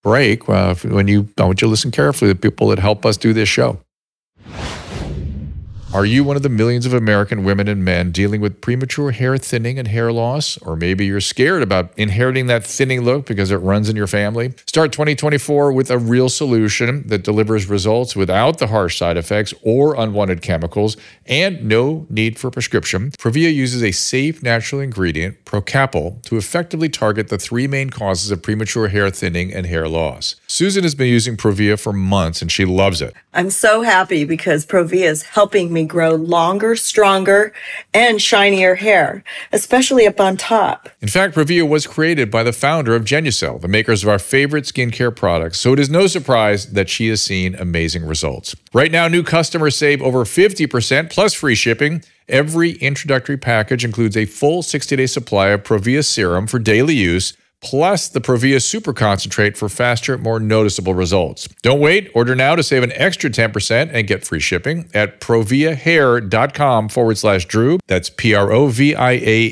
break, when you, I want you to listen carefully to the people that help us do this show. Are you one of the millions of American women and men dealing with premature hair thinning and hair loss? Or maybe you're scared about inheriting that thinning look because it runs in your family? Start 2024 with a real solution that delivers results without the harsh side effects or unwanted chemicals and no need for prescription. PROVIA uses a safe natural ingredient, Procapil, to effectively target the three main causes of premature hair thinning and hair loss. Susan has been using PROVIA for months and she loves it. I'm so happy because PROVIA is helping me grow longer, stronger, and shinier hair, especially up on top. In fact, PROVIA was created by the founder of GENUCEL, the makers of our favorite skincare products, so it is no surprise that she has seen amazing results. Right now, new customers save over 50% plus free shipping. Every introductory package includes a full 60-day supply of PROVIA serum for daily use, plus the PROVIA Super Concentrate for faster, more noticeable results. Don't wait. Order now to save an extra 10% and get free shipping at proviahair.com/Drew. That's PROVIAHAIR,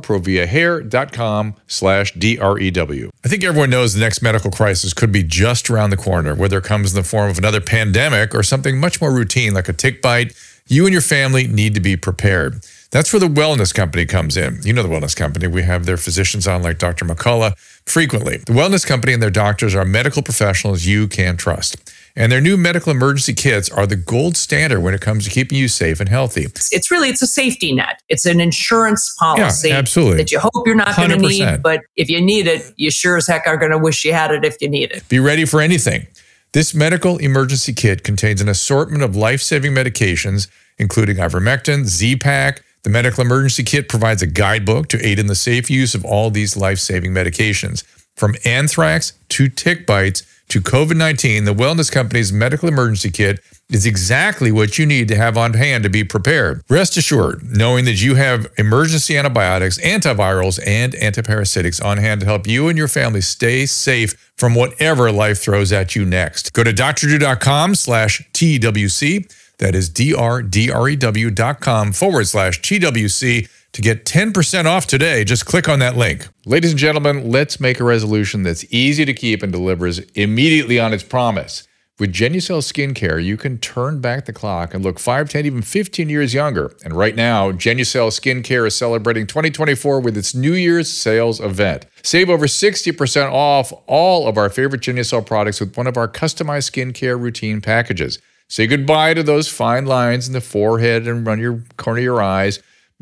proviahair.com/DREW. I think everyone knows the next medical crisis could be just around the corner, whether it comes in the form of another pandemic or something much more routine like a tick bite. You and your family need to be prepared. That's where The Wellness Company comes in. You know The Wellness Company. We have their physicians on like Dr. McCullough frequently. The Wellness Company and their doctors are medical professionals you can trust. And their new medical emergency kits are the gold standard when it comes to keeping you safe and healthy. It's really, it's a safety net. It's an insurance policy that you hope you're not going to need, but if you need it, you sure as heck are going to wish you had it if you need it. Be ready for anything. This medical emergency kit contains an assortment of life-saving medications, including ivermectin, Z-Pak. The medical emergency kit provides a guidebook to aid in the safe use of all these life-saving medications. From anthrax to tick bites to COVID-19, the Wellness Company's medical emergency kit is exactly what you need to have on hand to be prepared. Rest assured, knowing that you have emergency antibiotics, antivirals, and antiparasitics on hand to help you and your family stay safe from whatever life throws at you next. Go to drdrew.com/TWC. That is drdrew.com/TWC to get 10% off today. Just click on that link. Ladies and gentlemen, let's make a resolution that's easy to keep and delivers immediately on its promise. With GenuCell Skincare, you can turn back the clock and look 5, 10, even 15 years younger. And right now, GenuCell Skincare is celebrating 2024 with its New Year's sales event. Save over 60% off all of our favorite GenuCell products with one of our customized skincare routine packages. Say goodbye to those fine lines in the forehead and around your corner of your eyes,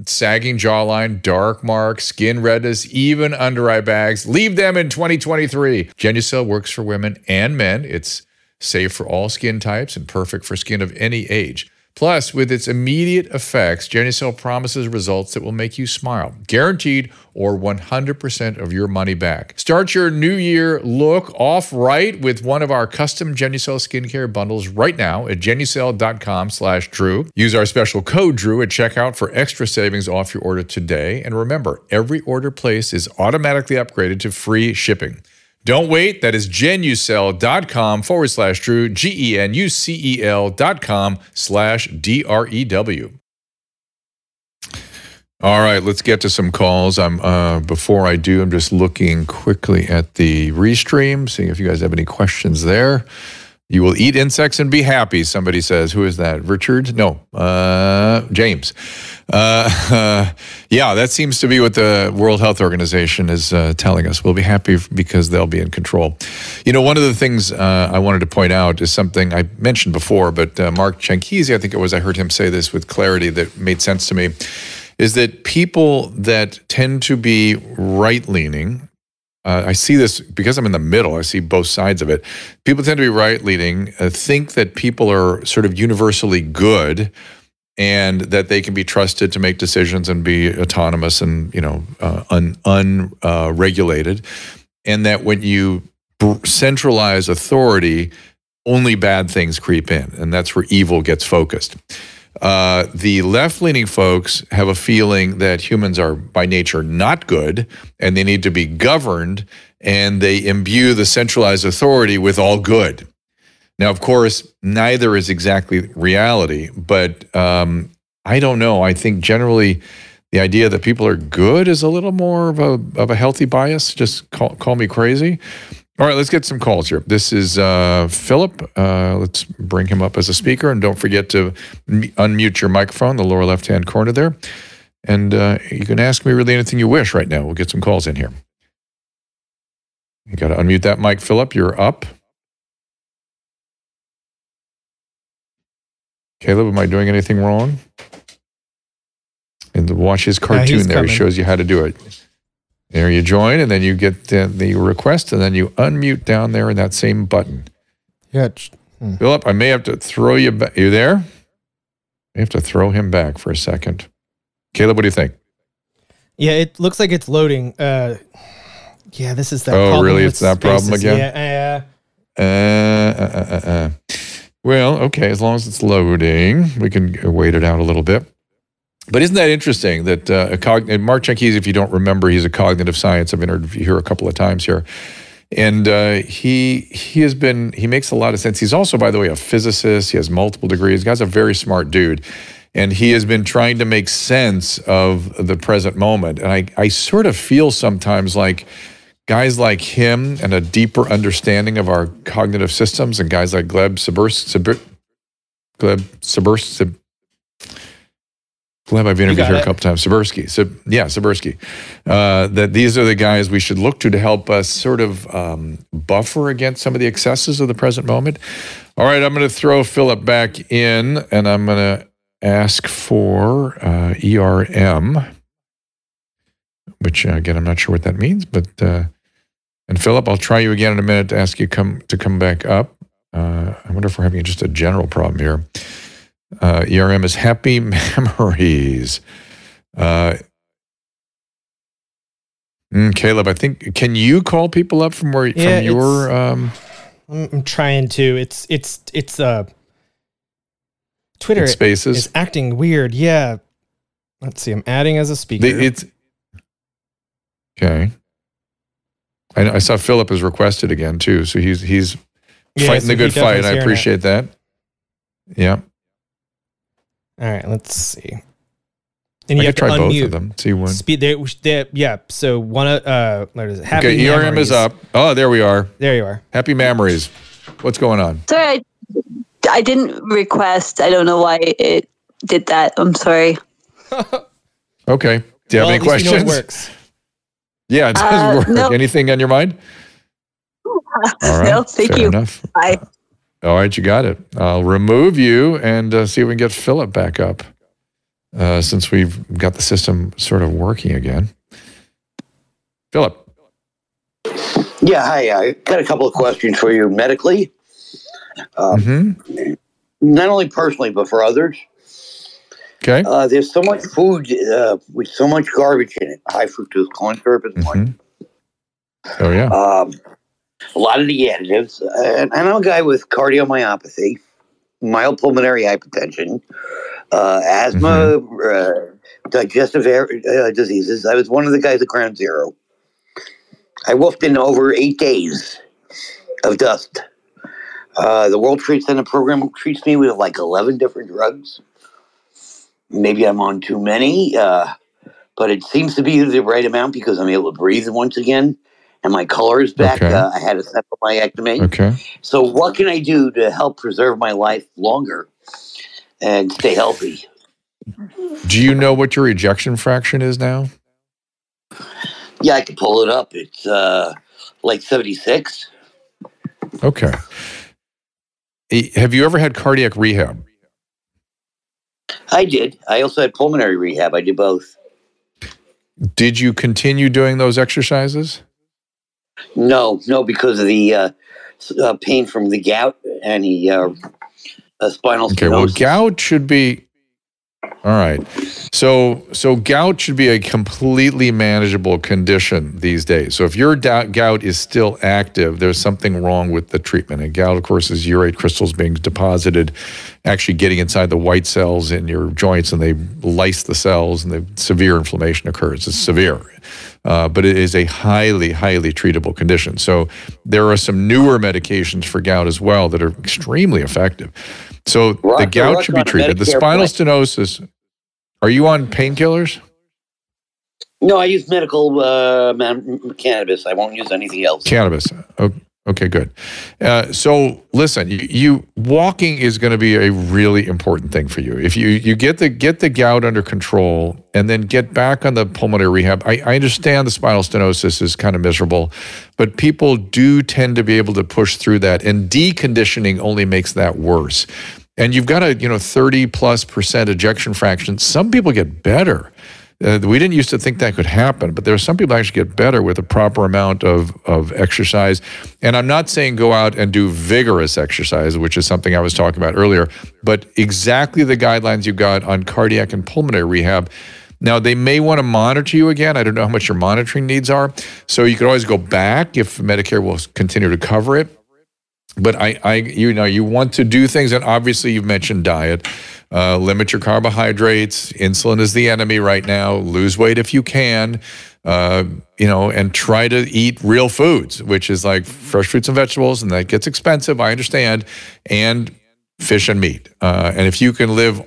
sagging jawline, dark marks, skin redness, even under-eye bags. Leave them in 2023. GenuCell works for women and men. It's safe for all skin types and perfect for skin of any age. Plus, with its immediate effects, GenuCell promises results that will make you smile. Guaranteed, or 100% of your money back. Start your new year look off right with one of our custom GenuCell skincare bundles right now at GenuCell.com/Drew. Use our special code Drew at checkout for extra savings off your order today. And remember, every order placed is automatically upgraded to free shipping. Don't wait. That is GenuCell.com/Drew, GENUCEL.com/DREW. All right, let's get to some calls. Before I do, I'm just looking quickly at the restream, seeing if you guys have any questions there. You will eat insects and be happy, somebody says. Who is that? Richard? No. James. Yeah, that seems to be what the World Health Organization is telling us. We'll be happy because they'll be in control. You know, one of the things I wanted to point out is something I mentioned before, but Mark Cenchisi, I think it was, I heard him say this with clarity that made sense to me, is that people that tend to be right-leaning, I see this because I'm in the middle, I see both sides of it. People tend to be right-leaning, think that people are sort of universally good and that they can be trusted to make decisions and be autonomous and, you know, unregulated. And that when you centralize authority, only bad things creep in, and that's where evil gets focused. The left-leaning folks have a feeling that humans are by nature not good and they need to be governed, and they imbue the centralized authority with all good. Now, of course, neither is exactly reality, but I don't know. I think generally the idea that people are good is a little more of a healthy bias. Just call me crazy. All right, let's get some calls here. This is Philip. Let's bring him up as a speaker. And don't forget to unmute your microphone, the lower left-hand corner there. And you can ask me really anything you wish right now. We'll get some calls in here. You got to unmute that mic, Philip. You're up. Caleb, am I doing anything wrong? And watch his cartoon there. Coming. He shows you how to do it. There you join, and then you get the request, and then you unmute down there in that same button. Yeah. Philip, I may have to throw you back. You there? I have to throw him back for a second. Caleb, what do you think? Yeah, it looks like it's loading. Yeah, this is that problem. Oh, really? It's that problem again? Yeah. Well, okay, as long as it's loading, we can wait it out a little bit. But isn't that interesting that Mark Cinchese, if you don't remember, he's a cognitive science. I've interviewed here a couple of times here. And he makes a lot of sense. He's also, by the way, a physicist. He has multiple degrees. The guy's a very smart dude. And he has been trying to make sense of the present moment. And I sort of feel sometimes like guys like him and a deeper understanding of our cognitive systems, and guys like Gleb Suberski. Gleb, I've interviewed here a couple times. Suberski. Suberski. That these are the guys we should look to help us sort of buffer against some of the excesses of the present moment. All right, I'm going to throw Philip back in, and I'm going to ask for ERM, which, again, I'm not sure what that means. But and Philip, I'll try you again in a minute to ask you to come back up. I wonder if we're having just a general problem here. ERM is happy memories. Caleb, I think, can you call people up from from your? I'm trying to. It's Twitter Spaces is acting weird. Yeah, let's see. I'm adding as a speaker. It's okay. I saw Philip has requested again too, so he's fighting the good fight. I appreciate that. Yeah. All right, let's see. And you have to unmute. Both of them. See one. So one. What is it? Happy memories. ERM is up. Oh, there we are. There you are. Happy memories. What's going on? Sorry, I didn't request. I don't know why it did that. I'm sorry. Okay. Do you have any questions? You know it works. Yeah, it does work. No. Anything on your mind? All right, no, thank you. Enough. Bye. All right, you got it. I'll remove you and see if we can get Philip back up since we've got the system sort of working again. Philip. Yeah, hi. I got a couple of questions for you medically. Not only personally, but for others. Okay. There's so much food with so much garbage in it. High fructose corn syrup is one. Oh, yeah. A lot of the additives. I know a guy with cardiomyopathy, mild pulmonary hypertension, asthma, digestive diseases. I was one of the guys at Ground Zero. I wolfed in over 8 days of dust. The World Trade Center program treats me with like 11 different drugs. Maybe I'm on too many, but it seems to be the right amount because I'm able to breathe once again. And my color is back. Okay. I had a septomyectomy. Okay. So what can I do to help preserve my life longer and stay healthy? Do you know what your ejection fraction is now? Yeah, I can pull it up. It's like 76. Okay. Have you ever had cardiac rehab? I did. I also had pulmonary rehab. I did both. Did you continue doing those exercises? No, because of the pain from the gout and the spinal stenosis. Okay, well, gout should be all right. So gout should be a completely manageable condition these days. So if your gout is still active, there's something wrong with the treatment. And gout, of course, is urate crystals being deposited, actually getting inside the white cells in your joints, and they lyse the cells, and the severe inflammation occurs. It's severe. But it is a highly, highly treatable condition. So there are some newer medications for gout as well that are extremely effective. So the gout should be treated. The spinal stenosis, are you on painkillers? No, I use medical cannabis. I won't use anything else. Cannabis. Okay, good. So listen, you walking is going to be a really important thing for you. If you get the gout under control and then get back on the pulmonary rehab, I understand the spinal stenosis is kind of miserable, but people do tend to be able to push through that, and deconditioning only makes that worse. And you've got a 30+% ejection fraction. Some people get better. We didn't used to think that could happen, but there are some people actually get better with a proper amount of exercise. And I'm not saying go out and do vigorous exercise, which is something I was talking about earlier, but exactly the guidelines you got on cardiac and pulmonary rehab. Now, they may want to monitor you again. I don't know how much your monitoring needs are. So you could always go back if Medicare will continue to cover it. But you want to do things, and obviously you've mentioned diet. Limit your carbohydrates. Insulin is the enemy right now. Lose weight if you can, and try to eat real foods, which is like fresh fruits and vegetables, and that gets expensive, I understand, and fish and meat. And if you can live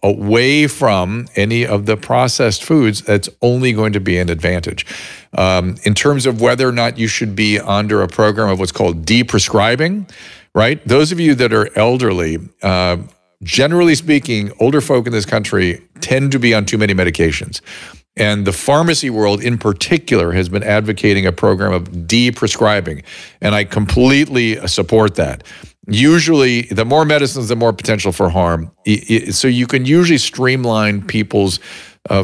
away from any of the processed foods, that's only going to be an advantage. In terms of whether or not you should be under a program of what's called deprescribing, right? Those of you that are elderly, generally speaking, older folk in this country tend to be on too many medications. And the pharmacy world in particular has been advocating a program of de-prescribing. And I completely support that. Usually, the more medicines, the more potential for harm. So you can usually streamline people's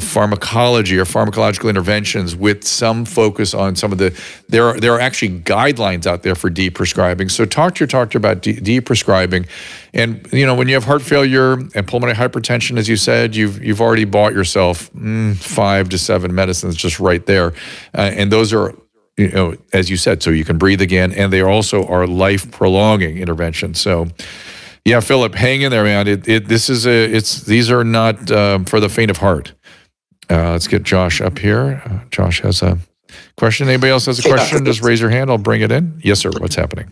pharmacology or pharmacological interventions with some focus on some of the, there are actually guidelines out there for deprescribing. So talk to your doctor about deprescribing. And when you have heart failure and pulmonary hypertension, as you said, you've already bought yourself 5 to 7 medicines just right there. And those are, as you said, so you can breathe again. And they also are life-prolonging interventions. So yeah, Philip, hang in there, man. These are not for the faint of heart. Let's get Josh up here. Josh has a question. Anybody else has a question? Just raise your hand. I'll bring it in. Yes, sir. What's happening?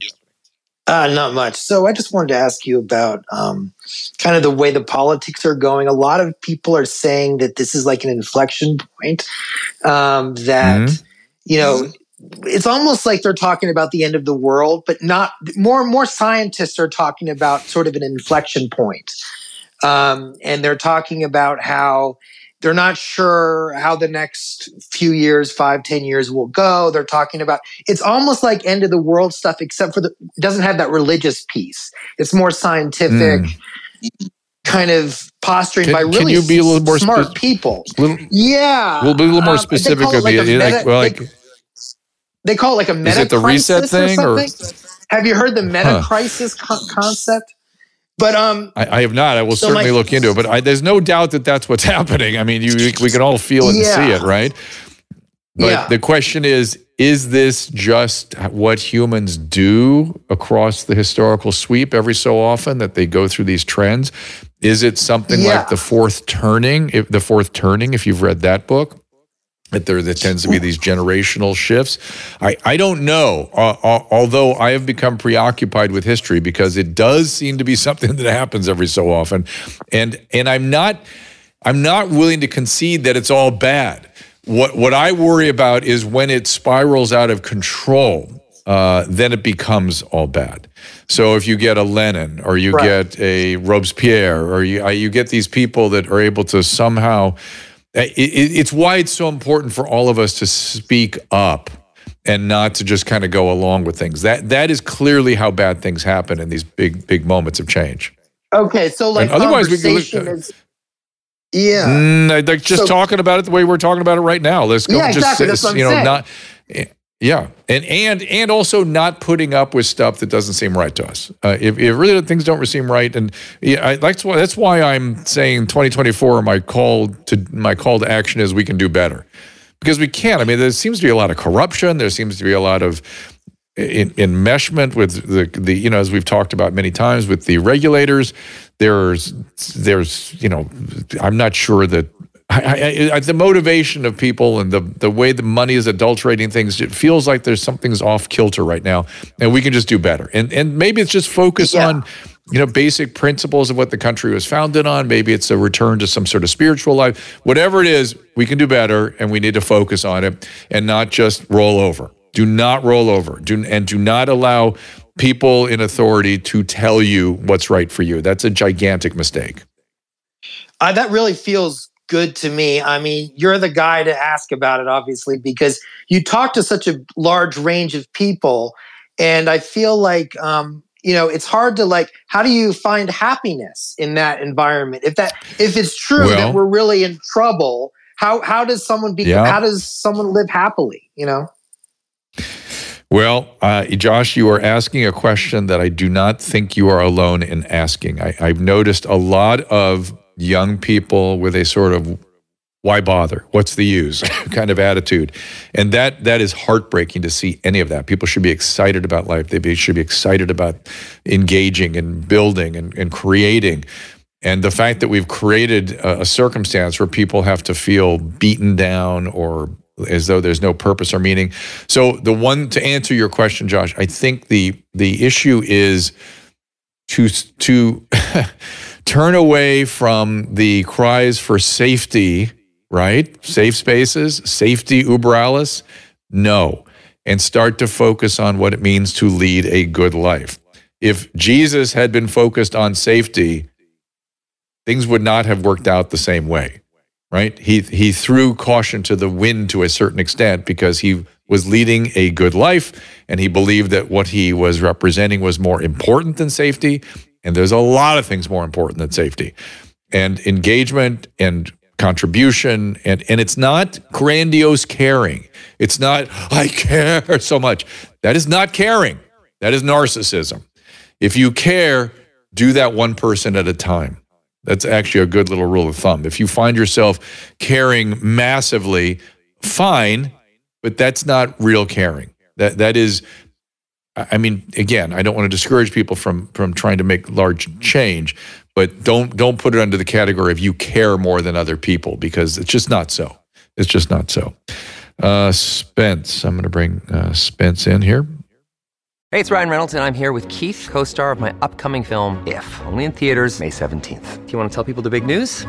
Not much. So I just wanted to ask you about kind of the way the politics are going. A lot of people are saying that this is like an inflection point, that, it's almost like they're talking about the end of the world, but not more and more scientists are talking about sort of an inflection point. And they're talking about how they're not sure how the next few years, 5, 10 years will go. They're talking about, it's almost like end of the world stuff, except for it doesn't have that religious piece. It's more scientific kind of posturing by really smart people. We'll be a little more specific. They call it like a meta crisis. Is it the reset thing? Have you heard the meta crisis concept? But I have not. I will certainly look into it. But there's no doubt that that's what's happening. I mean, we can all feel it and see it, right? But the question is this just what humans do across the historical sweep every so often, that they go through these trends? Is it something like the Fourth Turning? The Fourth Turning, if you've read that book. There tends to be these generational shifts. I don't know, although I have become preoccupied with history because it does seem to be something that happens every so often. And I'm not willing to concede that it's all bad. What I worry about is when it spirals out of control, then it becomes all bad. So if you get a Lenin or you get a Robespierre or you get these people that are able to somehow... It's why it's so important for all of us to speak up and not to just kind of go along with things. That is clearly how bad things happen in these big moments of change. Okay, so like conversation is... Yeah. Like just talking about it the way we're talking about it right now. Let's go And also not putting up with stuff that doesn't seem right to us. If really things don't seem right, and that's why I'm saying 2024. My call to action is we can do better, because we can. I mean, there seems to be a lot of corruption. There seems to be a lot of enmeshment with the as we've talked about many times with the regulators. There's I'm not sure that. The motivation of people and the way the money is adulterating things, it feels like there's something's off kilter right now, and we can just do better. And maybe it's just focus on basic principles of what the country was founded on. Maybe it's a return to some sort of spiritual life. Whatever it is, we can do better, and we need to focus on it and not just roll over. Do not roll over. Do not allow people in authority to tell you what's right for you. That's a gigantic mistake. That really feels good to me. I mean, you're the guy to ask about it, obviously, because you talk to such a large range of people. And I feel like, it's hard to how do you find happiness in that environment? If it's true that we're really in trouble, how does someone how does someone live happily, Well, Josh, you are asking a question that I do not think you are alone in asking. I've noticed a lot of young people with a sort of "why bother? What's the use?" kind of attitude. And that is heartbreaking to see any of that. People should be excited about life. They should be excited about engaging and building and creating. And the fact that we've created a circumstance where people have to feel beaten down or as though there's no purpose or meaning. So to answer your question, Josh, I think the issue is to turn away from the cries for safety, right? Safe spaces, safety uber alles, no. And start to focus on what it means to lead a good life. If Jesus had been focused on safety, things would not have worked out the same way, right? He threw caution to the wind to a certain extent because he was leading a good life and he believed that what he was representing was more important than safety. And there's a lot of things more important than safety. And engagement and contribution, and it's not grandiose caring. It's not, I care so much. That is not caring. That is narcissism. If you care, do that one person at a time. That's actually a good little rule of thumb. If you find yourself caring massively, fine, but that's not real caring. That is, I mean, again, I don't want to discourage people from trying to make large change, but don't put it under the category of you care more than other people, because it's just not so. It's just not so. Spence, I'm going to bring Spence in here. Hey, it's Ryan Reynolds, and I'm here with Keith, co-star of my upcoming film, If, only in theaters May 17th. Do you want to tell people the big news?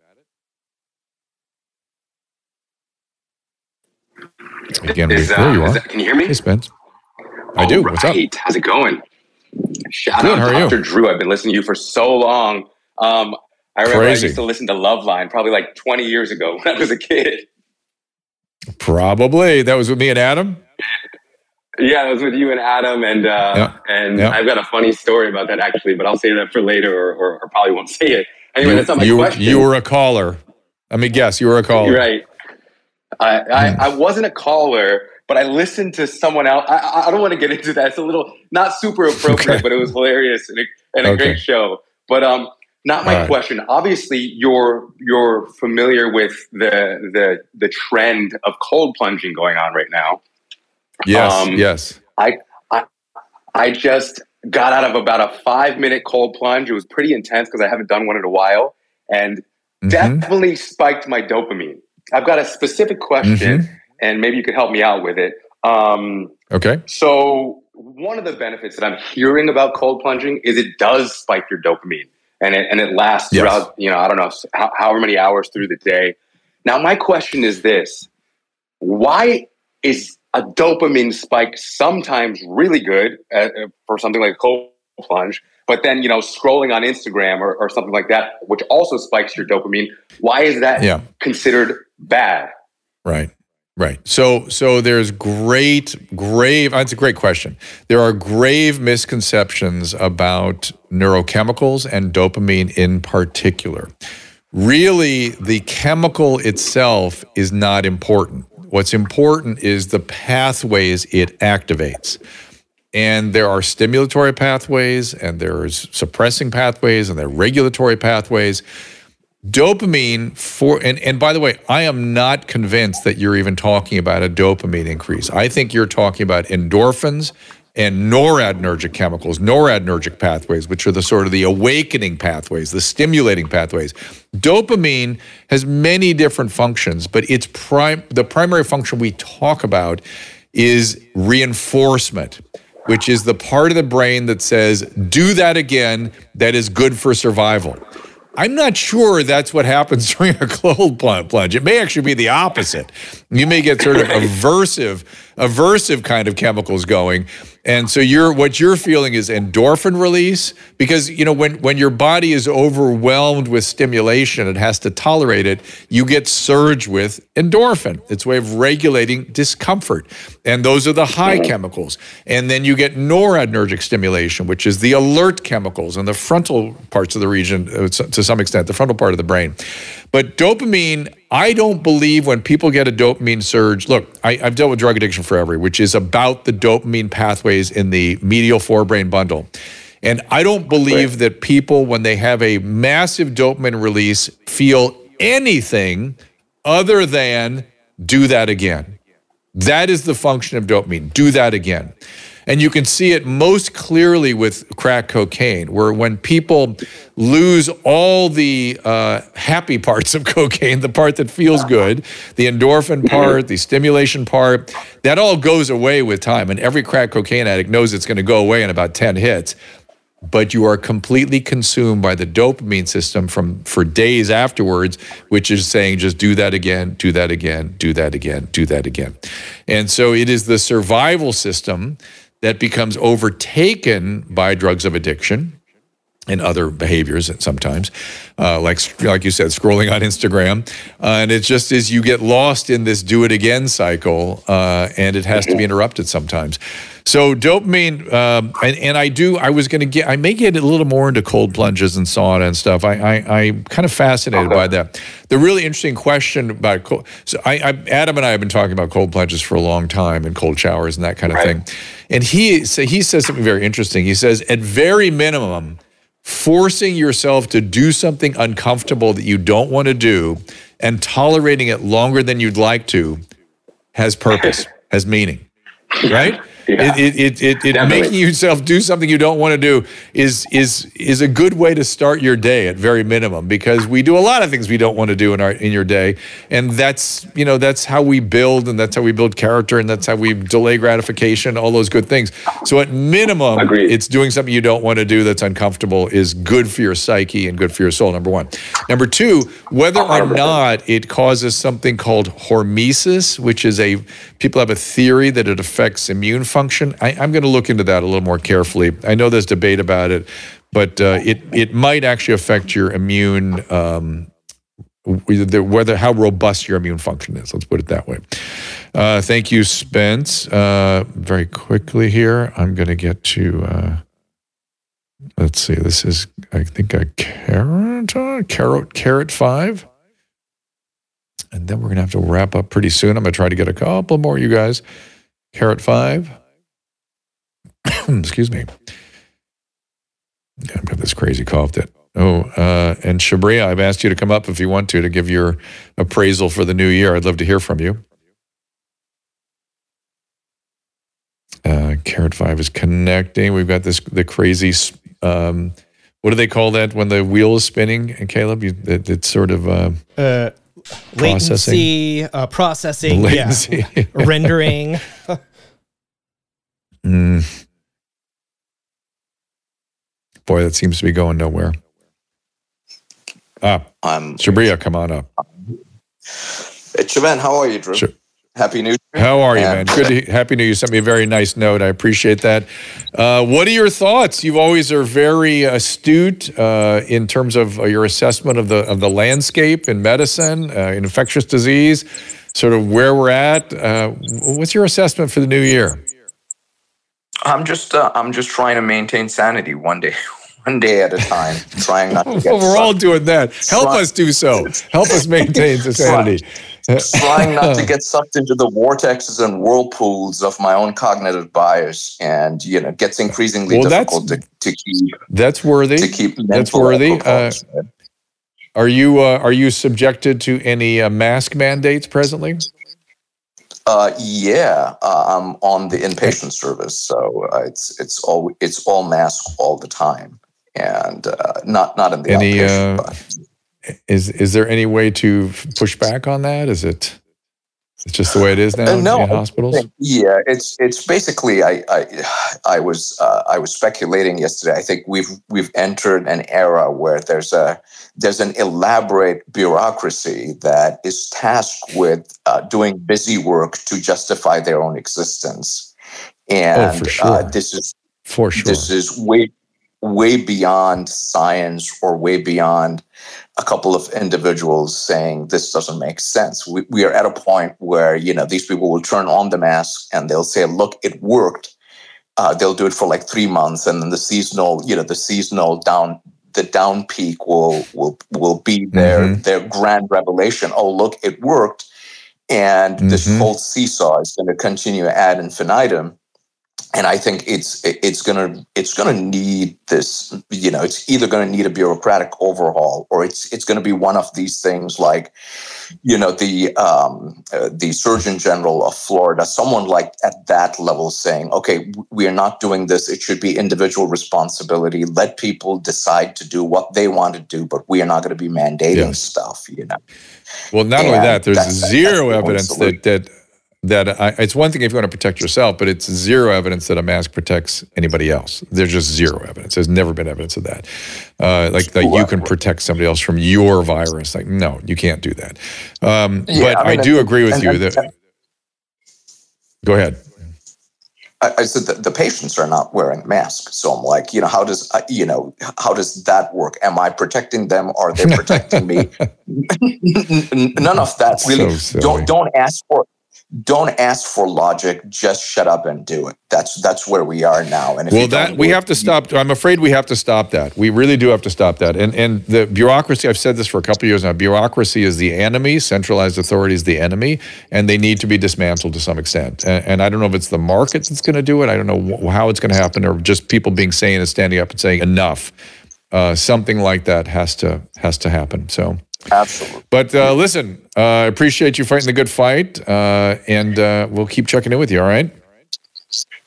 Again, there you are. Can you hear me? Hey, Spence. I do. Right. What's up? How's it going? Shout out to Dr. Drew. I've been listening to you for so long. I remember I used to listen to Loveline probably 20 years ago when I was a kid. Probably. That was with me and Adam? Yeah, it was with you and Adam. And I've got a funny story about that, actually, but I'll save that for later or probably won't say it. Anyway, that's not my question. You were a caller. Let me guess. You were a caller. Right. I wasn't a caller, but I listened to someone else. I don't want to get into that. It's a little, not super appropriate, okay. But it was hilarious and a great show. But not my question. Obviously, you're familiar with the trend of cold plunging going on right now. Yes, yes. I just got out of about a 5-minute cold plunge. It was pretty intense because I haven't done one in a while, and definitely spiked my dopamine. I've got a specific question, and maybe you could help me out with it. Okay. So one of the benefits that I'm hearing about cold plunging is it does spike your dopamine, and it lasts throughout, I don't know, however many hours through the day. Now, my question is this. Why is a dopamine spike sometimes really good for something like a cold plunge, but then, scrolling on Instagram or something like that, which also spikes your dopamine, why is that considered bad? Right. So there's it's a great question. There are grave misconceptions about neurochemicals and dopamine in particular. Really, the chemical itself is not important. What's important is the pathways it activates. And there are stimulatory pathways, and there's suppressing pathways, and there are regulatory pathways. Dopamine and by the way, I am not convinced that you're even talking about a dopamine increase. I think you're talking about endorphins and noradrenergic chemicals, noradrenergic pathways, which are the sort of the awakening pathways, the stimulating pathways. Dopamine has many different functions, but its the primary function we talk about is reinforcement, which is the part of the brain that says, do that again, that is good for survival. I'm not sure that's what happens during a cold plunge. It may actually be the opposite. You may get sort of aversive kind of chemicals going. And so what you're feeling is endorphin release, because when your body is overwhelmed with stimulation, it has to tolerate it, you get surge with endorphin. It's a way of regulating discomfort. And those are the high chemicals. And then you get noradrenergic stimulation, which is the alert chemicals and the frontal parts of the region, to some extent, the frontal part of the brain. But dopamine, I don't believe when people get a dopamine surge. Look, I've dealt with drug addiction forever, which is about the dopamine pathways in the medial forebrain bundle. And I don't believe that people, when they have a massive dopamine release, feel anything other than do that again. That is the function of dopamine, do that again. And you can see it most clearly with crack cocaine, where when people lose all the happy parts of cocaine, the part that feels good, the endorphin part, the stimulation part, that all goes away with time. And every crack cocaine addict knows it's going to go away in about 10 hits. But you are completely consumed by the dopamine system for days afterwards, which is saying just do that again, do that again, do that again, do that again. And so it is the survival system that becomes overtaken by drugs of addiction and other behaviors sometimes, like you said, scrolling on Instagram. And it's just as you get lost in this do it again cycle, and it has to be interrupted sometimes. So dopamine, I may get a little more into cold plunges and sauna and stuff. I'm kind of fascinated by that. The really interesting question about cold, Adam and I have been talking about cold plunges for a long time and cold showers and that kind of thing. And he says something very interesting. He says, at very minimum, forcing yourself to do something uncomfortable that you don't want to do and tolerating it longer than you'd like to has purpose, has meaning, right? Yeah, it making yourself do something you don't want to do is a good way to start your day at very minimum, because we do a lot of things we don't want to do in your day, and that's how we build, and that's how we build character, and that's how we delay gratification, all those good things. So at minimum, It's doing something you don't want to do that's uncomfortable is good for your psyche and good for your soul. Number one. Number two, whether or not it causes something called hormesis, which is people have a theory that it affects immune function. I'm going to look into that a little more carefully. I know there's debate about it, but it might actually affect your immune, how robust your immune function is. Let's put it that way. Thank you, Spence. Very quickly here, I'm going to get to, let's see, this is, I think, a carrot 5. And then we're going to have to wrap up pretty soon. I'm going to try to get a couple more, you guys. Carrot 5. Excuse me. I've got this crazy cough that. And Shabria, I've asked you to come up if you want to give your appraisal for the new year. I'd love to hear from you. Carrot 5 is connecting. We've got the crazy, what do they call that when the wheel is spinning? And Caleb, it's sort of... latency, processing, latency. Yeah. Rendering. Boy, that seems to be going nowhere. Shabria, come on up. It's Shaban. How are you, Drew? Sure. Happy New Year. How are you, man? Good. Happy New Year. You sent me a very nice note. I appreciate that. What are your thoughts? You always are very astute in terms of your assessment of the landscape in medicine, in infectious disease, sort of where we're at. What's your assessment for the new year? I'm just trying to maintain sanity one day at a time, trying not to get. Well, we're all doing that. Help us do so. Help us maintain the sanity. Trying not to get sucked into the vortexes and whirlpools of my own cognitive bias, and gets increasingly difficult to keep. That's worthy. To keep that's worthy. Are you subjected to any mask mandates presently? I'm on the inpatient service, so it's all mask all the time, and not in the outpatient. Is there any way to push back on that? Is it? It's just the way it is now in hospitals. Yeah, it's basically. I was speculating yesterday. I think we've entered an era where there's an elaborate bureaucracy that is tasked with doing busy work to justify their own existence, and this is way beyond science or way beyond a couple of individuals saying this doesn't make sense. We are at a point where, these people will turn on the mask and they'll say, look, it worked. They'll do it for like 3 months. And then the seasonal down peak will be their grand revelation. Oh, look, it worked. And this whole seesaw is going to continue ad infinitum. And I think it's gonna need this. It's either gonna need a bureaucratic overhaul, or it's gonna be one of these things like, the Surgeon General of Florida, someone like at that level saying, okay, we are not doing this. It should be individual responsibility. Let people decide to do what they want to do, but we are not going to be mandating stuff. Well, not only that, there's zero evidence that it's one thing if you want to protect yourself, but it's zero evidence that a mask protects anybody else. There's just zero evidence. There's never been evidence of that. You can protect somebody else from your virus. Like, no, you can't do that. I do agree with you that. Go ahead. I said that the patients are not wearing masks, so I'm like, how does that work? Am I protecting them? Are they protecting me? None of that really. So don't ask for it. Don't ask for logic. Just shut up and do it. That's where we are now. And I'm afraid we have to stop that. We really do have to stop that. And the bureaucracy. I've said this for a couple of years now. Bureaucracy is the enemy. Centralized authority is the enemy, and they need to be dismantled to some extent. And I don't know if it's the markets that's going to do it. I don't know how it's going to happen, or just people being sane and standing up and saying enough. Something like that has to happen. So. Absolutely. But listen, I appreciate you fighting the good fight, and we'll keep checking in with you, all right?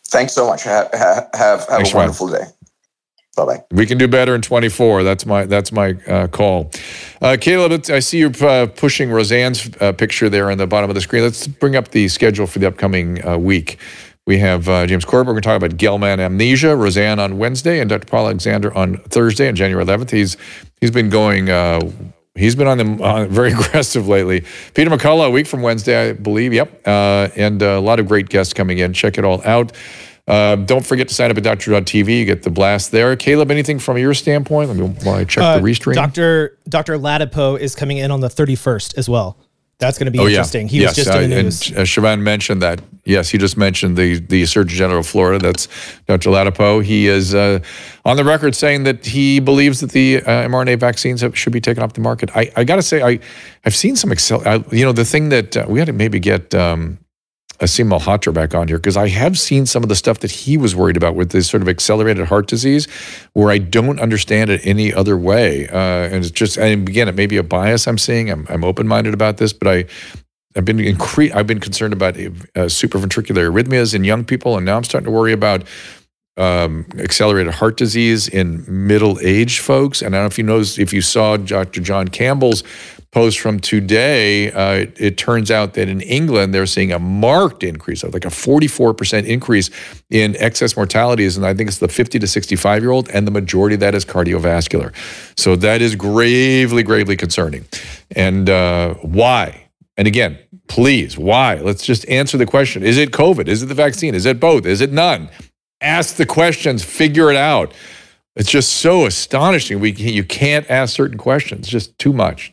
Thanks so much. Have a wonderful day. Bye-bye. We can do better in 24. That's my call. Caleb, I see you're pushing Roseanne's picture there on the bottom of the screen. Let's bring up the schedule for the upcoming week. We have James Corbett. We're going to talk about Gell-Mann amnesia, Roseanne on Wednesday, and Dr. Paul Alexander on Thursday on January 11th. He's been going... He's been on them very aggressive lately. Peter McCullough, a week from Wednesday, I believe. Yep. And a lot of great guests coming in. Check it all out. Don't forget to sign up at drdrew.tv. You get the blast there. Caleb, anything from your standpoint? Let me check the restream. Dr. Latipo is coming in on the 31st as well. That's going to be interesting. He was just in the news. And Siobhan mentioned that. Yes, he just mentioned the Surgeon General of Florida. That's Dr. Latipo. He is on the record saying that he believes that the mRNA vaccines should be taken off the market. I got to say, I've seen some the thing that we had to maybe get Asim Malhotra back on here, because I have seen some of the stuff that he was worried about with this sort of accelerated heart disease, where I don't understand it any other way. And it's just, and again, it may be a bias I'm seeing. I'm open-minded about this, but I've been concerned about supraventricular arrhythmias in young people, and now I'm starting to worry about accelerated heart disease in middle-aged folks. And I don't know if you saw Dr. John Campbell's post from today, it turns out that in England, they're seeing a marked increase of like a 44% increase in excess mortalities. And I think it's the 50 to 65-year-old, and the majority of that is cardiovascular. So that is gravely, gravely concerning. And why? And again, please, why? Let's just answer the question. Is it COVID? Is it the vaccine? Is it both? Is it none? Ask the questions, figure it out. It's just so astonishing. You can't ask certain questions. Just too much.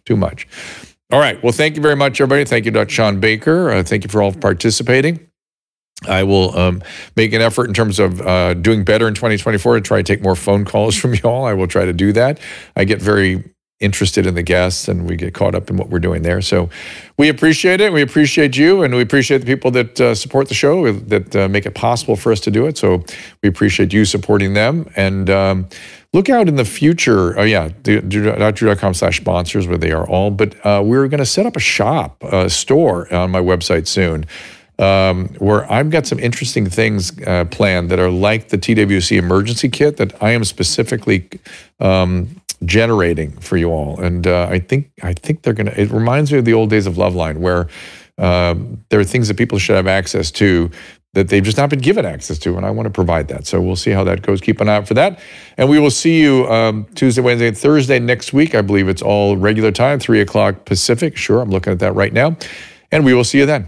All right. Well, thank you very much, everybody. Thank you, Dr. Shawn Baker. Thank you for all participating. I will make an effort in terms of doing better in 2024 to try to take more phone calls from y'all. I will try to do that. I get very interested in the guests, and we get caught up in what we're doing there. So we appreciate it. We appreciate you, and we appreciate the people that support the show, that make it possible for us to do it. So we appreciate you supporting them. And look out in the future. Oh, yeah, drdrew.com/sponsors, where they are all. But we're going to set up a store on my website soon. where I've got some interesting things planned that are like the TWC emergency kit that I am specifically generating for you all. And I think they're gonna, it reminds me of the old days of Loveline, where there are things that people should have access to that they've just not been given access to, and I want to provide that. So we'll see how that goes. Keep an eye out for that. And we will see you Tuesday, Wednesday, and Thursday next week. I believe it's all regular time, 3 o'clock Pacific. Sure, I'm looking at that right now. And we will see you then.